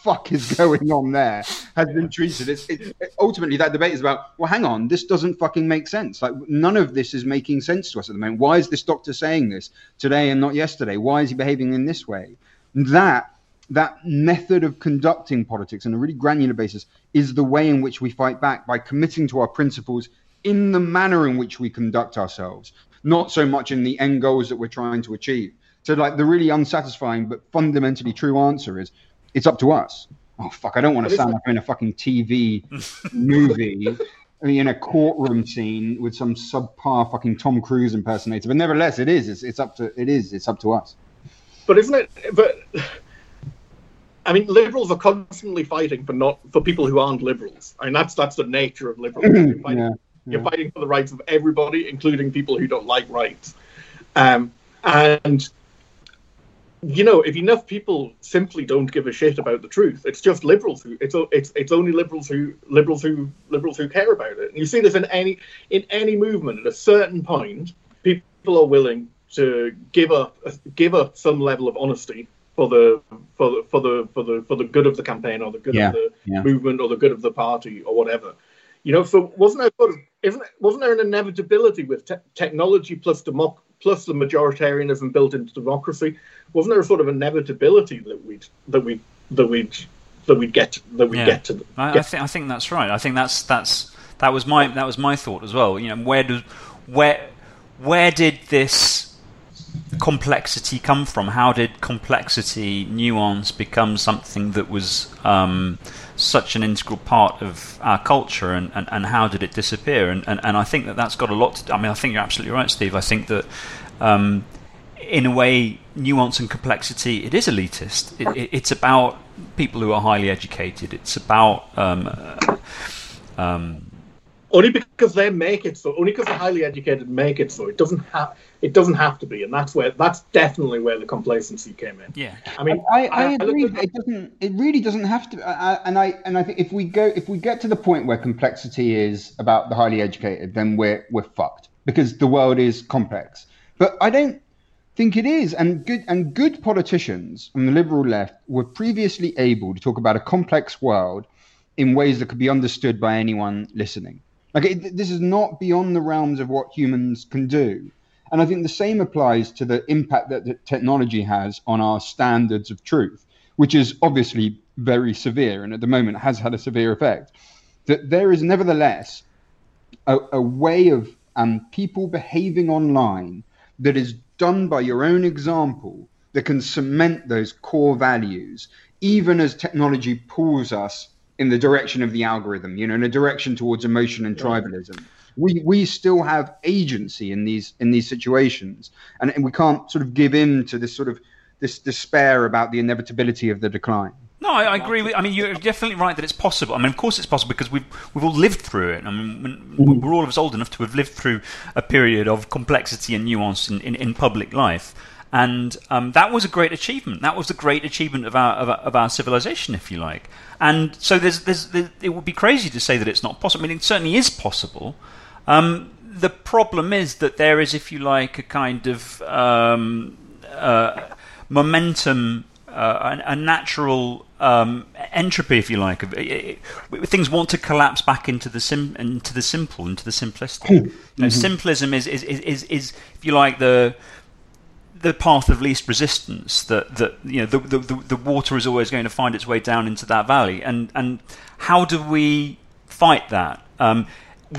fuck is going on there, has been treated. It's, it, ultimately, that debate is about, well, hang on, this doesn't fucking make sense. Like, none of this is making sense to us at the moment. Why is this doctor saying this today and not yesterday? Why is he behaving in this way? That that method of conducting politics on a really granular basis is the way in which we fight back, by committing to our principles in the manner in which we conduct ourselves, not so much in the end goals that we're trying to achieve. So, like, the really unsatisfying but fundamentally true answer is, it's up to us. Oh, fuck, I don't want to sound like I'm in a fucking T V movie, I mean, in a courtroom scene with some subpar fucking Tom Cruise impersonator. But nevertheless, it is. It's, it's up to, it is. It's up to us. But isn't it, but, I mean, liberals are constantly fighting for not, for people who aren't liberals. I mean, that's, that's the nature of liberals. They're fighting, yeah. You're yeah. fighting for the rights of everybody, including people who don't like rights. Um, and, you know, if enough people simply don't give a shit about the truth, it's just liberals who it's it's it's only liberals who liberals who liberals who care about it. And you see this in any in any movement. At a certain point, people are willing to give up give up some level of honesty for the for the for the for the for the good of the campaign or the good yeah, of the yeah. movement or the good of the party or whatever. You know, so wasn't there sort of, isn't, wasn't there an inevitability with te- technology plus democ- plus the majoritarianism built into democracy? Wasn't there a sort of inevitability that we'd that we that we'd that we'd get that we yeah. get to? Get I, I think I think that's right. I think that's that's that was my that was my thought as well. You know, where does where where did this complexity come from? How did complexity, nuance, become something that was um, such an integral part of our culture, and, and, and how did it disappear? And, and, and I think that that's got a lot to do. I mean, I think you're absolutely right, Steve. I think that um, in a way, nuance and complexity, it is elitist. It, it, it's about people who are highly educated. It's about... Um, uh, um, only because they make it so. Only because the highly educated make it so. It doesn't have... It doesn't have to be, and that's where that's definitely where the complacency came in. Yeah, I mean, I, I, I agree. That it doesn't. It really doesn't have to. I, and I and I think if we go, if we get to the point where complexity is about the highly educated, then we're we're fucked because the world is complex. But I don't think it is. And good and good politicians on the liberal left were previously able to talk about a complex world in ways that could be understood by anyone listening. Like it, this is not beyond the realms of what humans can do. And I think the same applies to the impact that the technology has on our standards of truth, which is obviously very severe and at the moment has had a severe effect. That there is nevertheless a, a way of um, people behaving online that is done by your own example that can cement those core values, even as technology pulls us in the direction of the algorithm, you know, in a direction towards emotion and tribalism. We we still have agency in these in these situations, and, and we can't sort of give in to this sort of this despair about the inevitability of the decline. No, I, I agree with. I mean, you're definitely right that it's possible. I mean, of course, it's possible because we've we've all lived through it. I mean, we're all of us old enough to have lived through a period of complexity and nuance in, in, in public life. And um, that was a great achievement. That was the great achievement of our, of our of our civilization, if you like. And so there's there's, there's it would be crazy to say that it's not possible. I mean, it certainly is possible. Um, the problem is that there is, if you like, a kind of um, uh, momentum, uh, a, a natural um, entropy, if you like. It, it, it, things want to collapse back into the sim, into the simple, into the simplistic. Mm-hmm. You know, simplism is, is, is, is, is, if you like, the the path of least resistance. That that you know, the, the the water is always going to find its way down into that valley. And and how do we fight that? Um,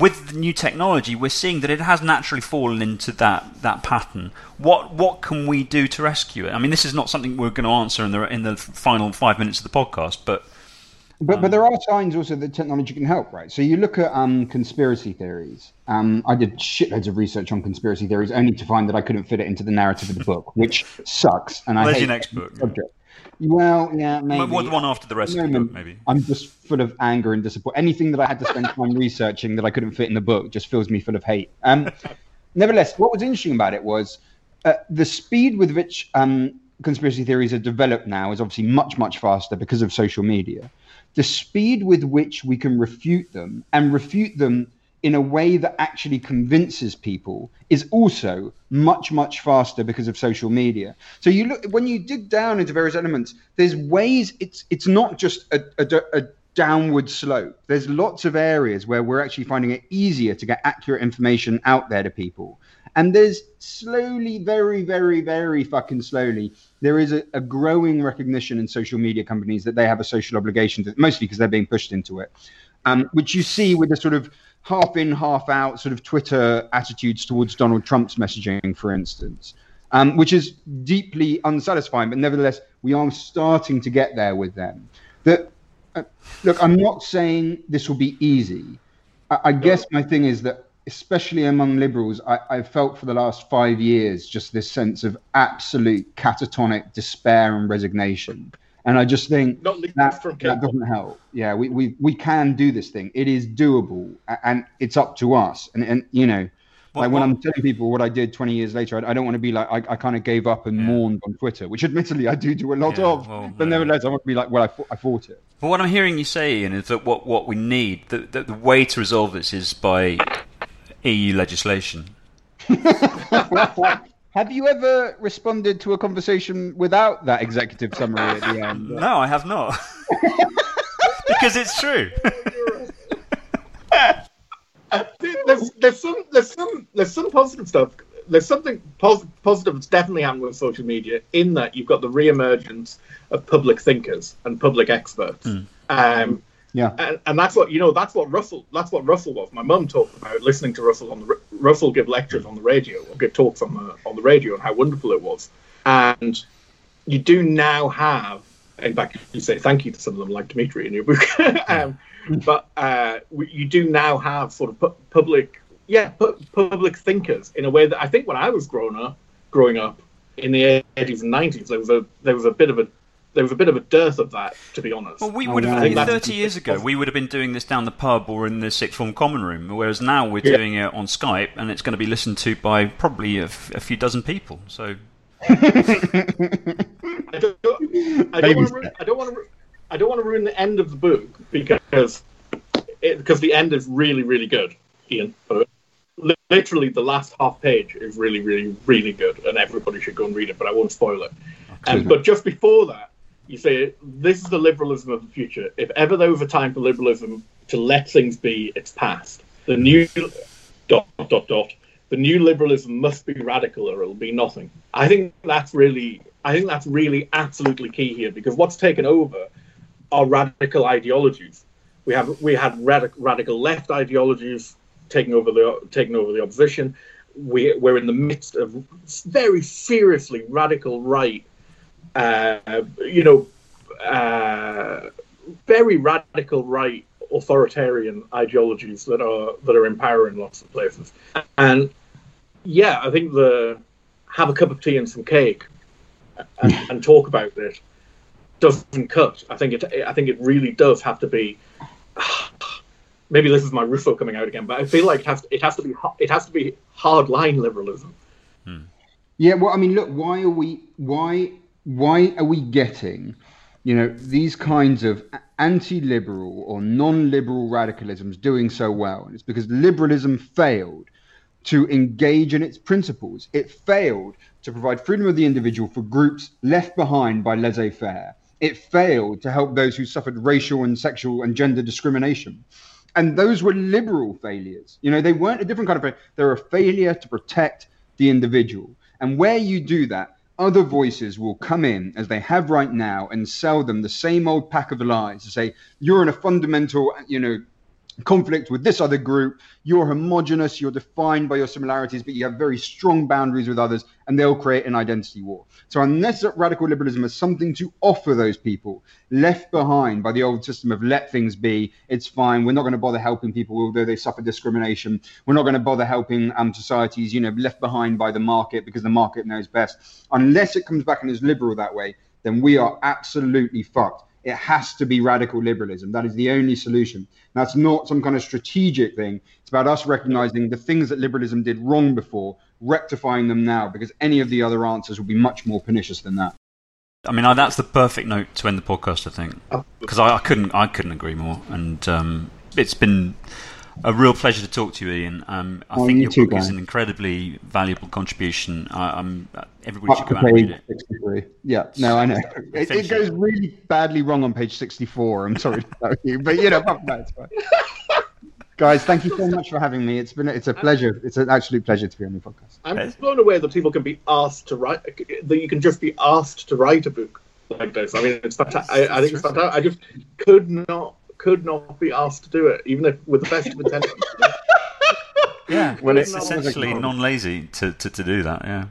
With the new technology, we're seeing that it has naturally fallen into that, that pattern. What what can we do to rescue it? I mean, this is not something we're going to answer in the in the final five minutes of the podcast, but but um, but there are signs also that technology can help, right? So you look at um, conspiracy theories. Um, I did shitloads of research on conspiracy theories, only to find that I couldn't fit it into the narrative of the book, which sucks. And well, I hate your next book. Subject. Well, yeah, maybe. The one after the rest of the book, maybe. I'm just full of anger and disappointment. Anything that I had to spend time researching that I couldn't fit in the book just fills me full of hate. Um, nevertheless, what was interesting about it was uh, the speed with which um, conspiracy theories are developed now is obviously much, much faster because of social media. The speed with which we can refute them and refute them in a way that actually convinces people is also much, much faster because of social media. So you look, when you dig down into various elements, there's ways, it's it's not just a, a, a downward slope. There's lots of areas where we're actually finding it easier to get accurate information out there to people. And there's slowly, very, very, very fucking slowly, there is a, a growing recognition in social media companies that they have a social obligation, to, mostly because they're being pushed into it, um, which you see with the sort of half in, half out sort of Twitter attitudes towards Donald Trump's messaging, for instance, um, which is deeply unsatisfying. But nevertheless, we are starting to get there with them. That uh, look, I'm not saying this will be easy. I, I guess my thing is that, especially among liberals, I, I've felt for the last five years just this sense of absolute catatonic despair and resignation. And I just think Not that, from that doesn't help. Yeah, we, we we can do this thing. It is doable, and it's up to us. And, and you know, but like what, when I'm telling people what I did twenty years later, I, I don't want to be like, I, I kind of gave up and yeah. mourned on Twitter, which admittedly I do do a lot yeah, of. Well, but yeah. nevertheless, I want to be like, well, I, I fought it. But what I'm hearing you say, Ian, is that what, what we need, the, the, the way to resolve this is by E U legislation. Have you ever responded to a conversation without that executive summary at the end? No, I have not. Because it's true. there's, there's, some, there's, some, there's some positive stuff. There's something pos- positive that's definitely happened with social media, in that you've got the reemergence of public thinkers and public experts. Mm. Um, yeah, and, and that's what you know. That's what Russell. That's what Russell was. My mum talked about listening to Russell on the Russell give lectures on the radio, or give talks on the on the radio, and how wonderful it was. And you do now have, in fact, you say thank you to some of them, like Dimitri in your book. um, but uh, you do now have sort of pu- public, yeah, pu- public thinkers in a way that I think when I was growing up, growing up in the eighties and nineties, there was a there was a bit of a There was a bit of a dearth of that, to be honest. Well, we would have, oh, yeah. thirty years ago, we would have been doing this down the pub or in the sixth form common room, whereas now we're yeah. doing it on Skype, and it's going to be listened to by probably a, f- a few dozen people. So, I don't, I don't want to, ruin, I don't want to, I don't want to ruin the end of the book because, it, because the end is really, really good, Ian. Literally, the last half page is really, really, really good, and everybody should go and read it. But I won't spoil it. Um, but just before that. You say, this is the liberalism of the future. If ever there was a time for liberalism to let things be, it's past. The new... dot, dot, dot. The new liberalism must be radical or it'll be nothing. I think that's really... I think that's really absolutely key here, because what's taken over are radical ideologies. We have we had radic- radical left ideologies taking over the taking over the opposition. We, we're in the midst of very seriously radical right... Uh, you know, uh, very radical right authoritarian ideologies that are that are in power in lots of places. And yeah, I think the have a cup of tea and some cake and, and talk about it doesn't cut. I think it. I think it really does have to be. Maybe this is my Rousseau coming out again, but I feel like it has. It has to be. It has to be hardline liberalism. Hmm. Yeah. Well, I mean, look. Why are we? Why? Why are we getting, you know, these kinds of anti-liberal or non-liberal radicalisms doing so well? And it's because liberalism failed to engage in its principles. It failed to provide freedom of the individual for groups left behind by laissez-faire. It failed to help those who suffered racial and sexual and gender discrimination. And those were liberal failures. You know, they weren't a different kind of failure. They were a failure to protect the individual. And where you do that, other voices will come in, as they have right now, and sell them the same old pack of lies to say, you're in a fundamental, you know, conflict with this other group. You're homogenous. You're defined by your similarities, but you have very strong boundaries with others, and they'll create an identity war. So unless radical liberalism has something to offer those people left behind by the old system of let things be, it's fine. We're not going to bother helping people, although they suffer discrimination. We're not going to bother helping um, societies, you know, left behind by the market because the market knows best. Unless it comes back and is liberal that way, then we are absolutely fucked. It has to be radical liberalism. That is the only solution. That's not some kind of strategic thing. It's about us recognizing the things that liberalism did wrong before, rectifying them now, because any of the other answers will be much more pernicious than that. I mean, that's the perfect note to end the podcast, I think, because I, I couldn't, I couldn't agree more. And um, it's been a real pleasure to talk to you, Ian. Um, I oh, think you your too, book guy. is an incredibly valuable contribution. I, I'm, everybody Up should go out and read it. sixty-three Yeah, no, I know. It, it goes really badly wrong on page sixty-four. I'm sorry to tell you, but you know, that's fine. Guys, thank you so much for having me. It's been it's a pleasure. It's an absolute pleasure to be on the podcast. I'm just blown away that people can be asked to write. That you can just be asked to write a book like this. I mean, it's fantastic. I, I think it's fantastic. I just could not. could not be asked to do it, even if with the best of intentions. Yeah, well, it's essentially non-lazy to, to, to do that, yeah.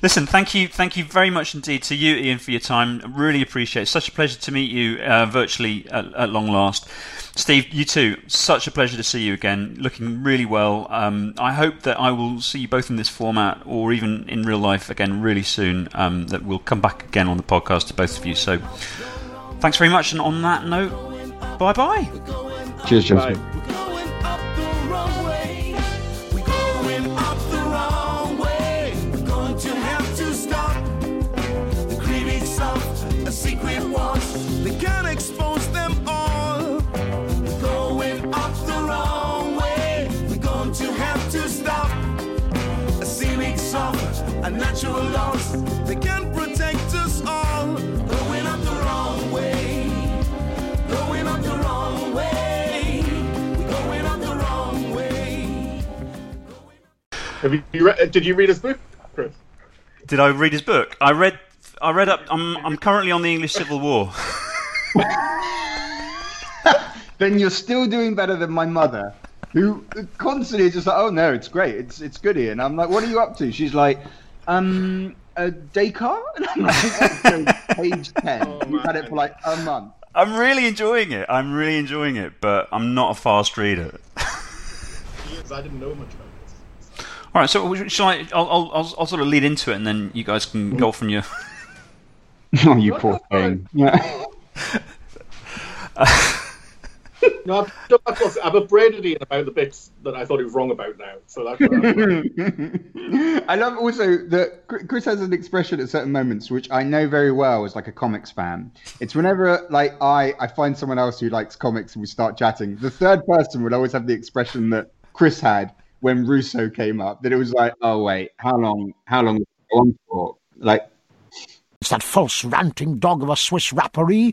Listen, thank you thank you very much indeed to you, Ian, for your time. I really appreciate it. Such a pleasure to meet you uh, virtually at, at long last. Steve, you too. Such a pleasure to see you again. Looking really well. Um, I hope that I will see you both in this format or even in real life again really soon, um, that we'll come back again on the podcast to both of you. So Thanks very much, and on that note, bye-bye. Cheers, James. Bye. A natural loss, they can protect us all. Going up the wrong way, going up the wrong way, we're going up the wrong way. Have you re- did you read his book, Chris? Did I read his book? I read. I read up. I'm. I'm currently on the English Civil War. Then you're still doing better than my mother, who constantly is just like, "Oh no, it's great. It's it's good here." And I'm like, "What are you up to?" She's like, Um, a Descartes? And I'm like, page ten. Oh, we've had it for like a month. I'm really enjoying it. I'm really enjoying it, but I'm not a fast reader. Yes, I didn't know much about this. All right, so shall I? I'll, I'll, I'll, I'll sort of lead into it, and then you guys can go from your. Oh, you poor thing! Yeah. uh, No, I'm upbraided Ian about the bits that I thought he was wrong about now. So that's what I'm I love also that Chris has an expression at certain moments, which I know very well is like a comics fan. It's whenever like I, I find someone else who likes comics and we start chatting, the third person would always have the expression that Chris had when Rousseau came up, that it was like, oh wait, how long, how long is it going on for? Like, it's that false ranting dog of a Swiss rapparee